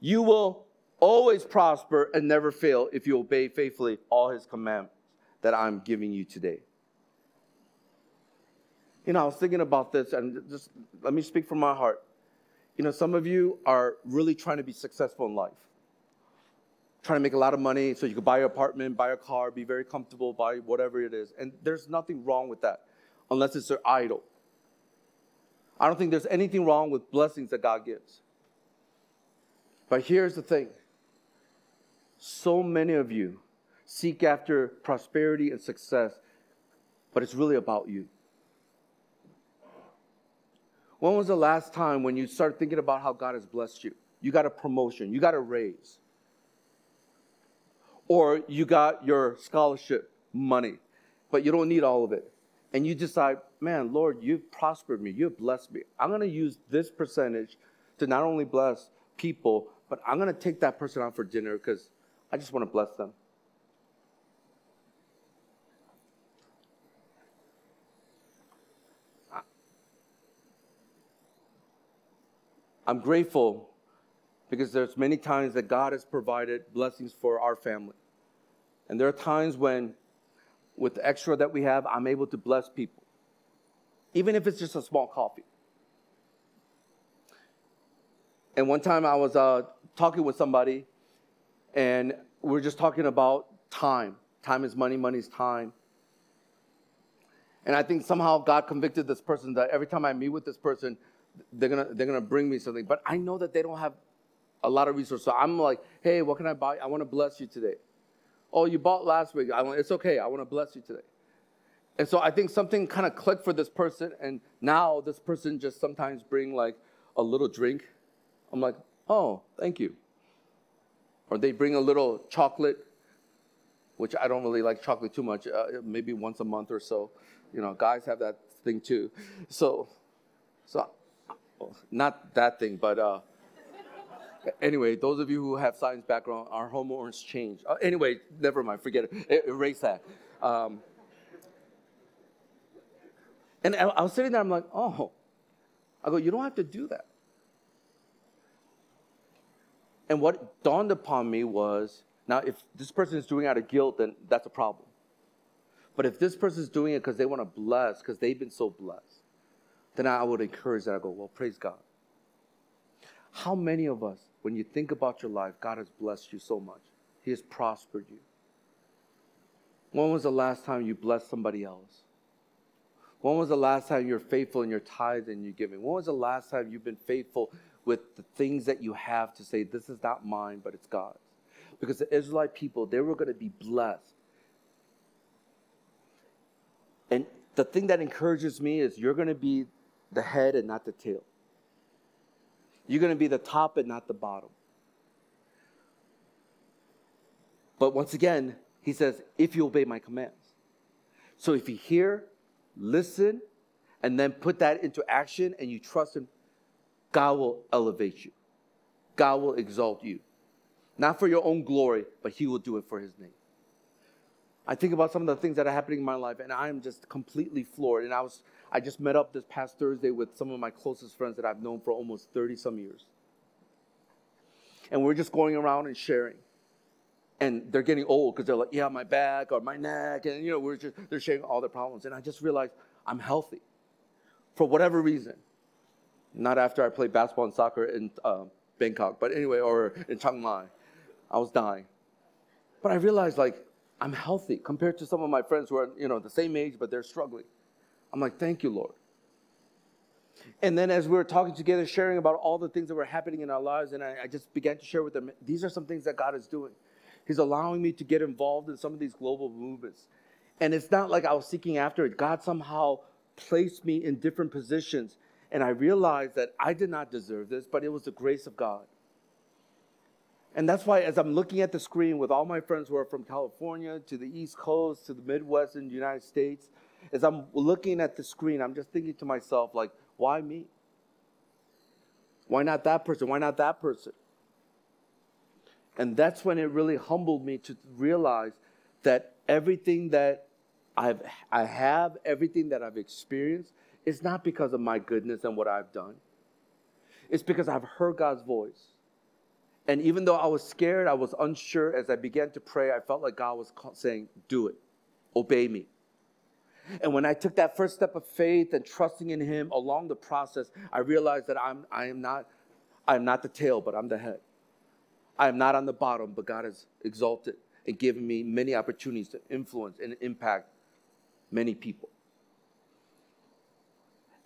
You will always prosper and never fail if you obey faithfully all his commandments that I'm giving you today. You know, I was thinking about this, and just let me speak from my heart. You know, some of you are really trying to be successful in life, trying to make a lot of money so you can buy your apartment, buy a car, be very comfortable, buy whatever it is. And there's nothing wrong with that, unless it's your idol. I don't think there's anything wrong with blessings that God gives. But here's the thing. So many of you seek after prosperity and success, but it's really about you. When was the last time when you started thinking about how God has blessed you? You got a promotion, you got a raise, or you got your scholarship money, but you don't need all of it. And you decide, man, Lord, you've prospered me, you've blessed me. I'm going to use this percentage to not only bless people, but I'm going to take that person out for dinner because I just want to bless them. I'm grateful because there's many times that God has provided blessings for our family. And there are times when, with the extra that we have, I'm able to bless people, even if it's just a small coffee. And one time I was uh, talking with somebody, and we were just talking about time. Time is money, money is time. And I think somehow God convicted this person that every time I meet with this person, they're gonna they're gonna bring me something, but I know that they don't have a lot of resources. So I'm like, hey, what can I buy? I want to bless you today. Oh, you bought last week. I want, it's okay. I want to bless you today. And so I think something kind of clicked for this person, and now this person just sometimes bring like a little drink. I'm like, oh, thank you. Or they bring a little chocolate, which I don't really like chocolate too much. Uh, maybe once a month or so. You know, guys have that thing too. So, so. Not that thing, but uh, anyway, those of you who have science background, our hormones change. Uh, anyway, never mind, forget it. Erase that. Um, and I, I was sitting there, I'm like, oh. I go, you don't have to do that. And what dawned upon me was, now if this person is doing it out of guilt, then that's a problem. But if this person is doing it because they want to bless, because they've been so blessed, then I would encourage that. I go, well, praise God. How many of us, when you think about your life, God has blessed you so much. He has prospered you. When was the last time you blessed somebody else? When was the last time you were faithful in your tithes and your giving? When was the last time you've been faithful with the things that you have to say, this is not mine, but it's God's? Because the Israelite people, they were going to be blessed. And the thing that encourages me is you're going to be the head and not the tail. You're going to be the top and not the bottom. But once again, he says, if you obey my commands. So if you hear, listen, and then put that into action and you trust him, God will elevate you. God will exalt you. Not for your own glory, but he will do it for his name. I think about some of the things that are happening in my life, and I am just completely floored. And I was I just met up this past Thursday with some of my closest friends that I've known for almost thirty-some years. And we're just going around and sharing. And they're getting old because they're like, yeah, my back or my neck. And, you know, we're just they're sharing all their problems. And I just realized I'm healthy for whatever reason. Not after I played basketball and soccer in uh, Bangkok, but anyway, or in Chiang Mai. I was dying. But I realized, like, I'm healthy compared to some of my friends who are, you know, the same age, but they're struggling. I'm like, thank you, Lord. And then as we were talking together, sharing about all the things that were happening in our lives, and I, I just began to share with them, these are some things that God is doing. He's allowing me to get involved in some of these global movements. And it's not like I was seeking after it. God somehow placed me in different positions, and I realized that I did not deserve this, but it was the grace of God. And that's why as I'm looking at the screen with all my friends who are from California to the East Coast to the Midwest in the United States, as I'm looking at the screen, I'm just thinking to myself, like, why me? Why not that person? Why not that person? And that's when it really humbled me to realize that everything that I've, I have, everything that I've experienced, is not because of my goodness and what I've done. It's because I've heard God's voice. And even though I was scared, I was unsure, as I began to pray, I felt like God was saying, do it. Obey me. And when I took that first step of faith and trusting in him along the process, I realized that I'm, I am not, I am not the tail, but I'm the head. I am not on the bottom, but God has exalted and given me many opportunities to influence and impact many people.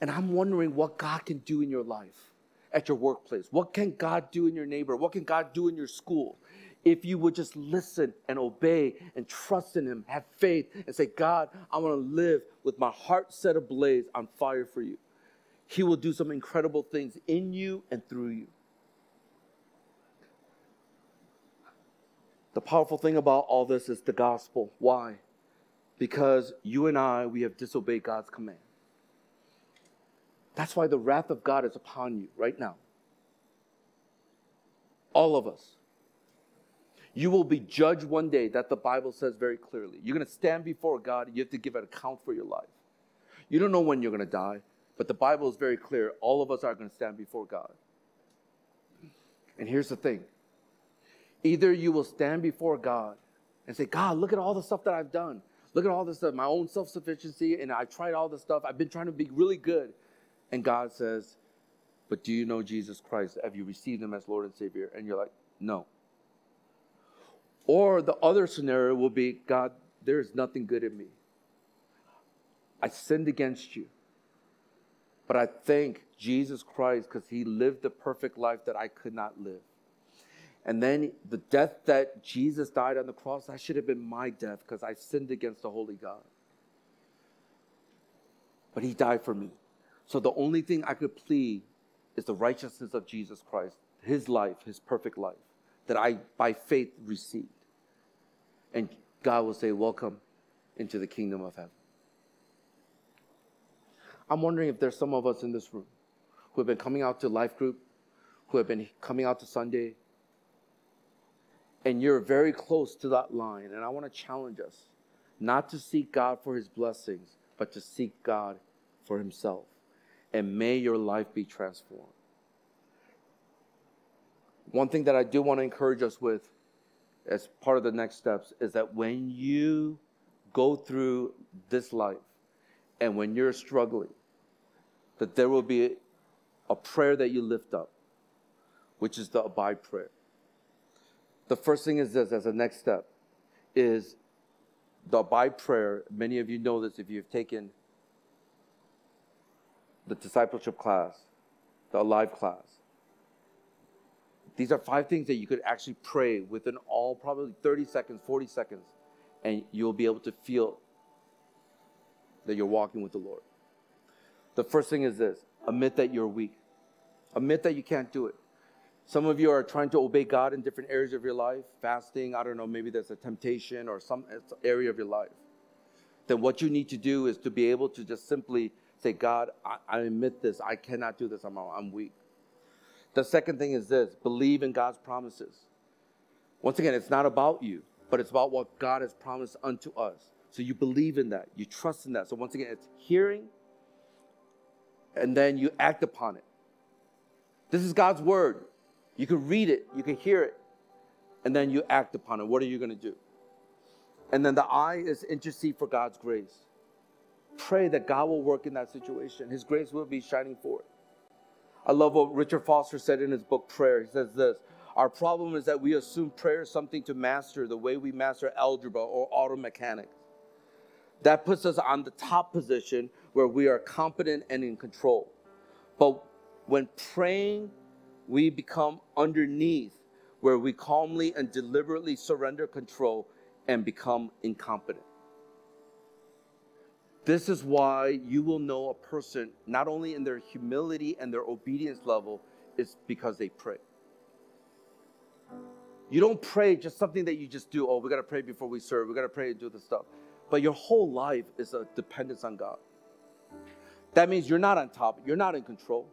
And I'm wondering what God can do in your life. At your workplace? What can God do in your neighbor? What can God do in your school? If you would just listen and obey and trust in him, have faith and say, God, I want to live with my heart set ablaze on fire for you. He will do some incredible things in you and through you. The powerful thing about all this is the gospel. Why? Because you and I, we have disobeyed God's command. That's why the wrath of God is upon you right now. All of us. You will be judged one day. That the Bible says very clearly. You're going to stand before God. You have to give an account for your life. You don't know when you're going to die, but the Bible is very clear. All of us are going to stand before God. And here's the thing. Either you will stand before God and say, God, look at all the stuff that I've done. Look at all this stuff, my own self-sufficiency, and I've tried all this stuff. I've been trying to be really good. And God says, but do you know Jesus Christ? Have you received him as Lord and Savior? And you're like, no. Or the other scenario will be, God, there is nothing good in me. I sinned against you. But I thank Jesus Christ because he lived the perfect life that I could not live. And then the death that Jesus died on the cross, that should have been my death because I sinned against the holy God. But he died for me. So the only thing I could plead is the righteousness of Jesus Christ, his life, his perfect life, that I, by faith, received. And God will say, welcome into the kingdom of heaven. I'm wondering if there's some of us in this room who have been coming out to life group, who have been coming out to Sunday, and you're very close to that line. And I want to challenge us not to seek God for his blessings, but to seek God for himself. And may your life be transformed. One thing that I do want to encourage us with as part of the next steps is that when you go through this life and when you're struggling, that there will be a prayer that you lift up, which is the abide prayer. The first thing is this, as a next step, is the abide prayer. Many of you know this if you've taken the discipleship class, the Alive class. These are five things that you could actually pray within all probably thirty seconds, forty seconds, and you'll be able to feel that you're walking with the Lord. The first thing is this, admit that you're weak. Admit that you can't do it. Some of you are trying to obey God in different areas of your life, fasting, I don't know, maybe there's a temptation or some area of your life. Then what you need to do is to be able to just simply say, God, I, I admit this. I cannot do this. I'm, I'm weak. The second thing is this, believe in God's promises. Once again, it's not about you, but it's about what God has promised unto us. So you believe in that. You trust in that. So once again, it's hearing, and then you act upon it. This is God's word. You can read it, you can hear it, and then you act upon it. What are you going to do? And then the I is intercede for God's grace. Pray that God will work in that situation. His grace will be shining forth. I love what Richard Foster said in his book, Prayer. He says this, our problem is that we assume prayer is something to master the way we master algebra or auto mechanics. That puts us on the top position where we are competent and in control. But when praying, we become underneath where we calmly and deliberately surrender control and become incompetent. This is why you will know a person, not only in their humility and their obedience level, it's because they pray. You don't pray just something that you just do. Oh, we got to pray before we serve. We got to pray and do this stuff. But your whole life is a dependence on God. That means you're not on top. You're not in control.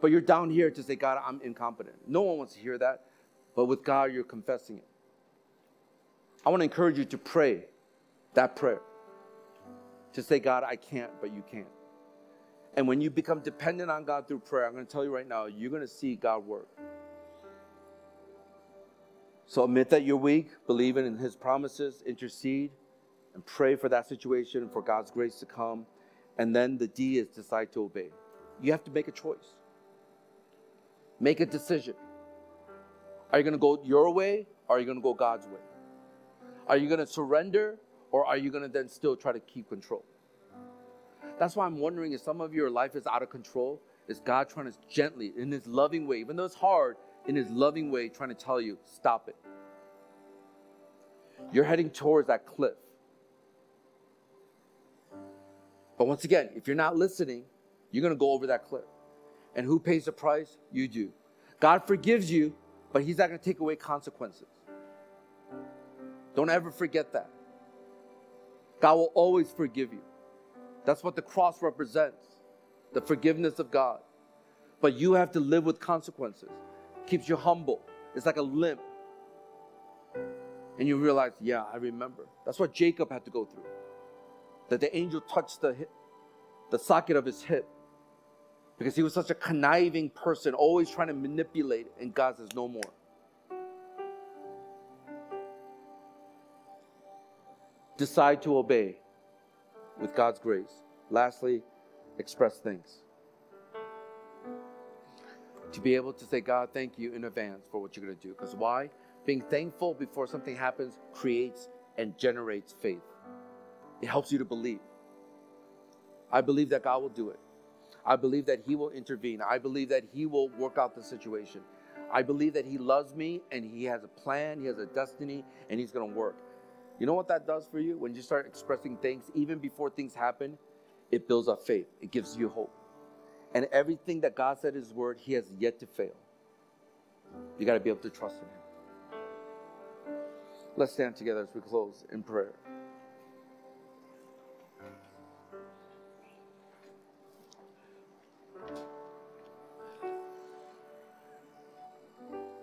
But you're down here to say, God, I'm incompetent. No one wants to hear that. But with God, you're confessing it. I want to encourage you to pray that prayer. To say, God, I can't, but you can. And when you become dependent on God through prayer, I'm going to tell you right now, you're going to see God work. So admit that you're weak, believe in his promises, intercede, and pray for that situation, for God's grace to come. And then the D is decide to obey. You have to make a choice. Make a decision. Are you going to go your way or are you going to go God's way? Are you going to surrender or are you going to then still try to keep control? That's why I'm wondering if some of your life is out of control. Is God trying to gently, in his loving way, even though it's hard, in his loving way trying to tell you, stop it. You're heading towards that cliff. But once again, if you're not listening, you're going to go over that cliff. And who pays the price? You do. God forgives you, but he's not going to take away consequences. Don't ever forget that. God will always forgive you. That's what the cross represents, the forgiveness of God. But you have to live with consequences. Keeps you humble. It's like a limp. And you realize, yeah, I remember. That's what Jacob had to go through. That the angel touched the hip, the socket of his hip, because he was such a conniving person, always trying to manipulate, and God says, no more. Decide to obey with God's grace. Lastly, express thanks. To be able to say, God, thank you in advance for what you're going to do. Because why? Being thankful before something happens creates and generates faith. It helps you to believe. I believe that God will do it. I believe that He will intervene. I believe that He will work out the situation. I believe that He loves me and He has a plan, He has a destiny, and He's going to work. You know what that does for you? When you start expressing thanks, even before things happen, it builds up faith. It gives you hope. And everything that God said in His Word, He has yet to fail. You got to be able to trust in Him. Let's stand together as we close in prayer.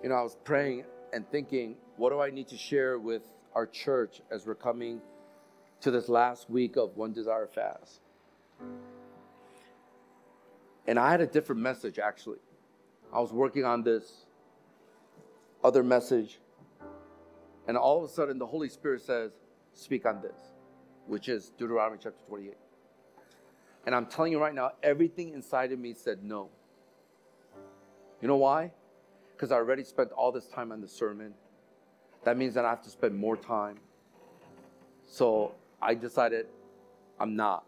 You know, I was praying and thinking, what do I need to share with our church as we're coming to this last week of One Desire Fast? And I had a different message, actually. I was working on this other message, and all of a sudden the Holy Spirit says, speak on this, which is Deuteronomy chapter twenty-eight. And I'm telling you right now, everything inside of me said no. You know why? Because I already spent all this time on the sermon. That means that I have to spend more time. So I decided I'm not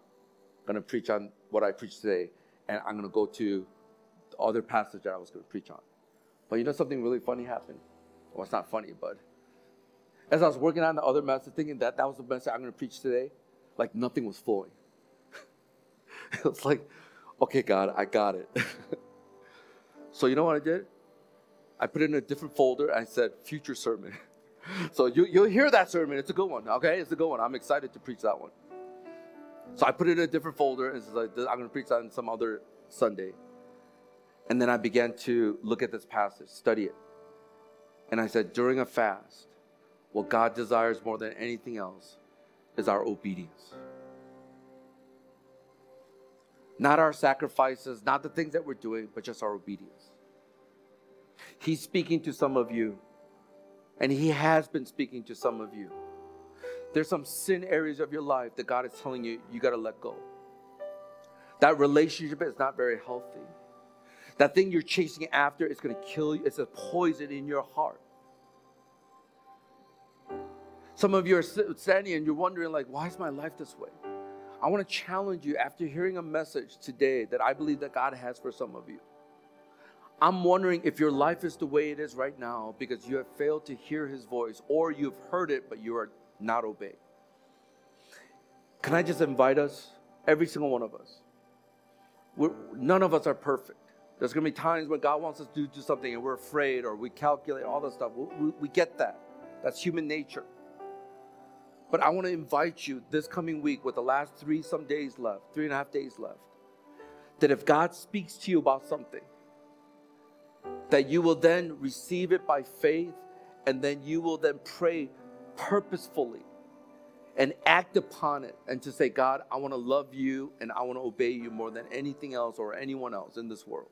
going to preach on what I preached today, and I'm going to go to the other passage that I was going to preach on. But you know, something really funny happened. Well, it's not funny, but as I was working on the other message, thinking that that was the message I'm going to preach today, like nothing was flowing. It was like, okay, God, I got it. So you know what I did? I put it in a different folder. I said, future sermon. So you, you'll hear that sermon. It's a good one, okay? It's a good one. I'm excited to preach that one. So I put it in a different folder, and like, I'm going to preach that on some other Sunday. And then I began to look at this passage, study it. And I said, during a fast, what God desires more than anything else is our obedience. Not our sacrifices, not the things that we're doing, but just our obedience. He's speaking to some of you, and He has been speaking to some of you. There's some sin areas of your life that God is telling you, you got to let go. That relationship is not very healthy. That thing you're chasing after is going to kill you. It's a poison in your heart. Some of you are standing and you're wondering, like, why is my life this way? I want to challenge you after hearing a message today that I believe that God has for some of you. I'm wondering if your life is the way it is right now because you have failed to hear His voice, or you've heard it, but you are not obeying. Can I just invite us, every single one of us? We're, none of us are perfect. There's going to be times when God wants us to do something and we're afraid, or we calculate all that stuff. We, we, we get that. That's human nature. But I want to invite you this coming week, with the last three some days left, three and a half days left, that if God speaks to you about something, that you will then receive it by faith, and then you will then pray purposefully and act upon it, and to say, God, I want to love you and I want to obey you more than anything else or anyone else in this world.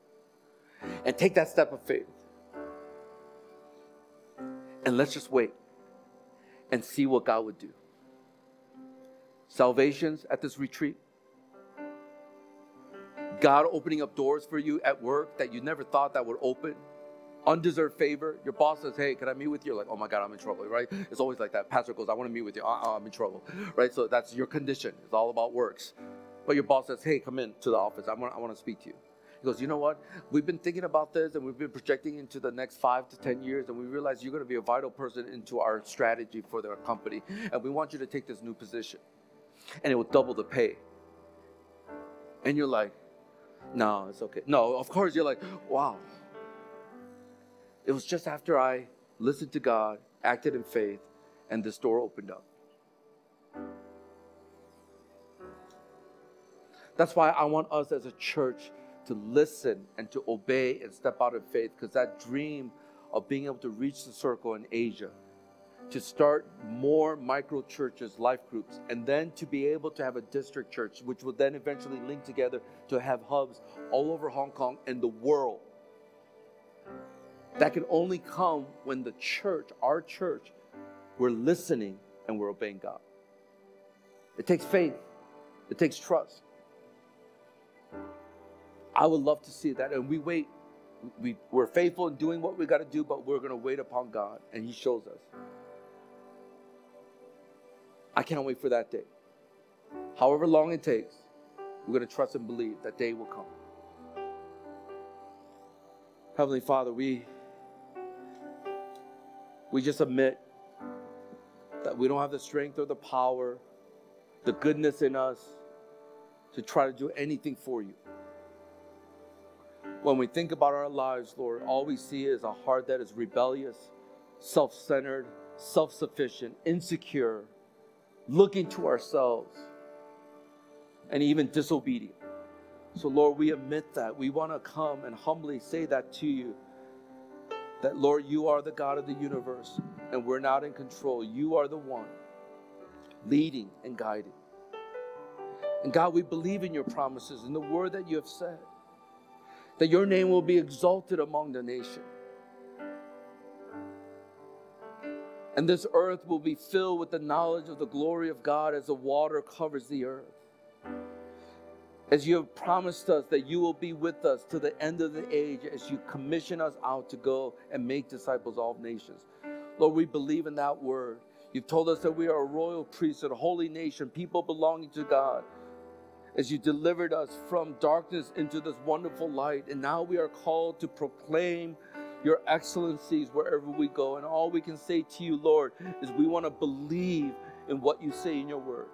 And take that step of faith. And let's just wait and see what God would do. Salvations at this retreat. God opening up doors for you at work that you never thought that would open. Undeserved favor. Your boss says, hey, can I meet with you? You're like, oh my God, I'm in trouble, right? It's always like that. Pastor goes, I want to meet with you. Uh-uh, I'm in trouble, right? So that's your condition. It's all about works. But your boss says, hey, come in to the office. I want, I want to speak to you. He goes, you know what? We've been thinking about this, and we've been projecting into the next five to ten years, and we realize you're going to be a vital person into our strategy for their company, and we want you to take this new position, and it will double the pay. And you're like, no, it's okay. No, of course, you're like, wow. It was just after I listened to God, acted in faith, and this door opened up. That's why I want us as a church to listen and to obey and step out in faith, because that dream of being able to reach the circle in Asia to start more micro churches, life groups, and then to be able to have a district church, which would then eventually link together to have hubs all over Hong Kong and the world. That can only come when the church, our church, we're listening and we're obeying God. It takes faith. It takes trust. I would love to see that. And we wait. We, we're faithful in doing what we got to do, but we're going to wait upon God, and He shows us. I can't wait for that day. However long it takes, we're going to trust and believe that day will come. Heavenly Father, we, we just admit that we don't have the strength or the power, the goodness in us to try to do anything for you. When we think about our lives, Lord, all we see is a heart that is rebellious, self-centered, self-sufficient, insecure, looking to ourselves, and even disobedient. So, Lord, we admit that. We want to come and humbly say that to you, that, Lord, you are the God of the universe, and we're not in control. You are the one leading and guiding. And, God, we believe in your promises and the word that you have said, that your name will be exalted among the nations. And this earth will be filled with the knowledge of the glory of God as the water covers the earth. As you have promised us that you will be with us to the end of the age as you commission us out to go and make disciples of all nations. Lord, we believe in that word. You've told us that we are a royal priesthood, a holy nation, people belonging to God. As you delivered us from darkness into this wonderful light. And now we are called to proclaim your excellencies wherever we go. And all we can say to you, Lord, is we want to believe in what you say in your word.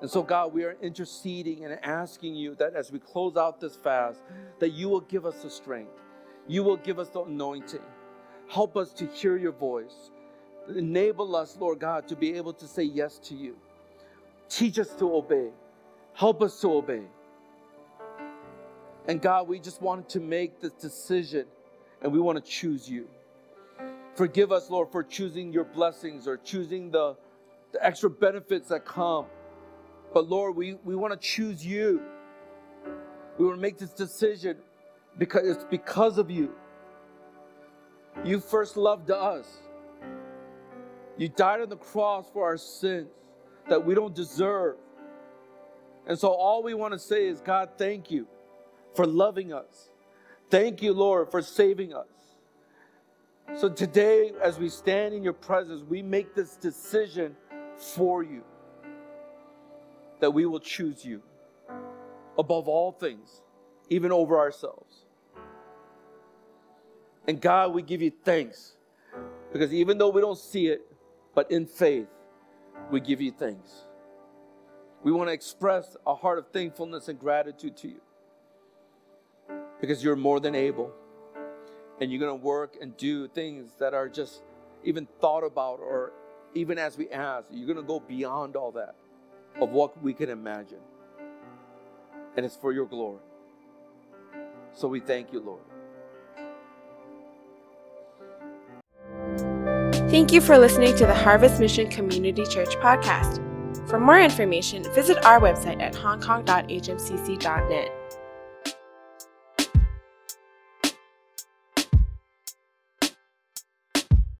And so, God, we are interceding and asking you that as we close out this fast, that you will give us the strength. You will give us the anointing. Help us to hear your voice. Enable us, Lord God, to be able to say yes to you. Teach us to obey. Help us to obey. And God, we just wanted to make this decision, and we want to choose you. Forgive us, Lord, for choosing your blessings or choosing the, the extra benefits that come. But Lord, we, we want to choose you. We want to make this decision because it's because of you. You first loved us. You died on the cross for our sins that we don't deserve. And so all we want to say is, God, thank you for loving us. Thank you, Lord, for saving us. So today, as we stand in your presence, we make this decision for you, that we will choose you above all things, even over ourselves. And God, we give you thanks, because even though we don't see it, but in faith, we give you thanks. We want to express a heart of thankfulness and gratitude to you, because you're more than able, and you're going to work and do things that are just even thought about, or even as we ask, you're going to go beyond all that of what we can imagine. And it's for your glory. So we thank you, Lord. Thank you for listening to the Harvest Mission Community Church podcast. For more information, visit our website at hong kong dot h m c c dot net.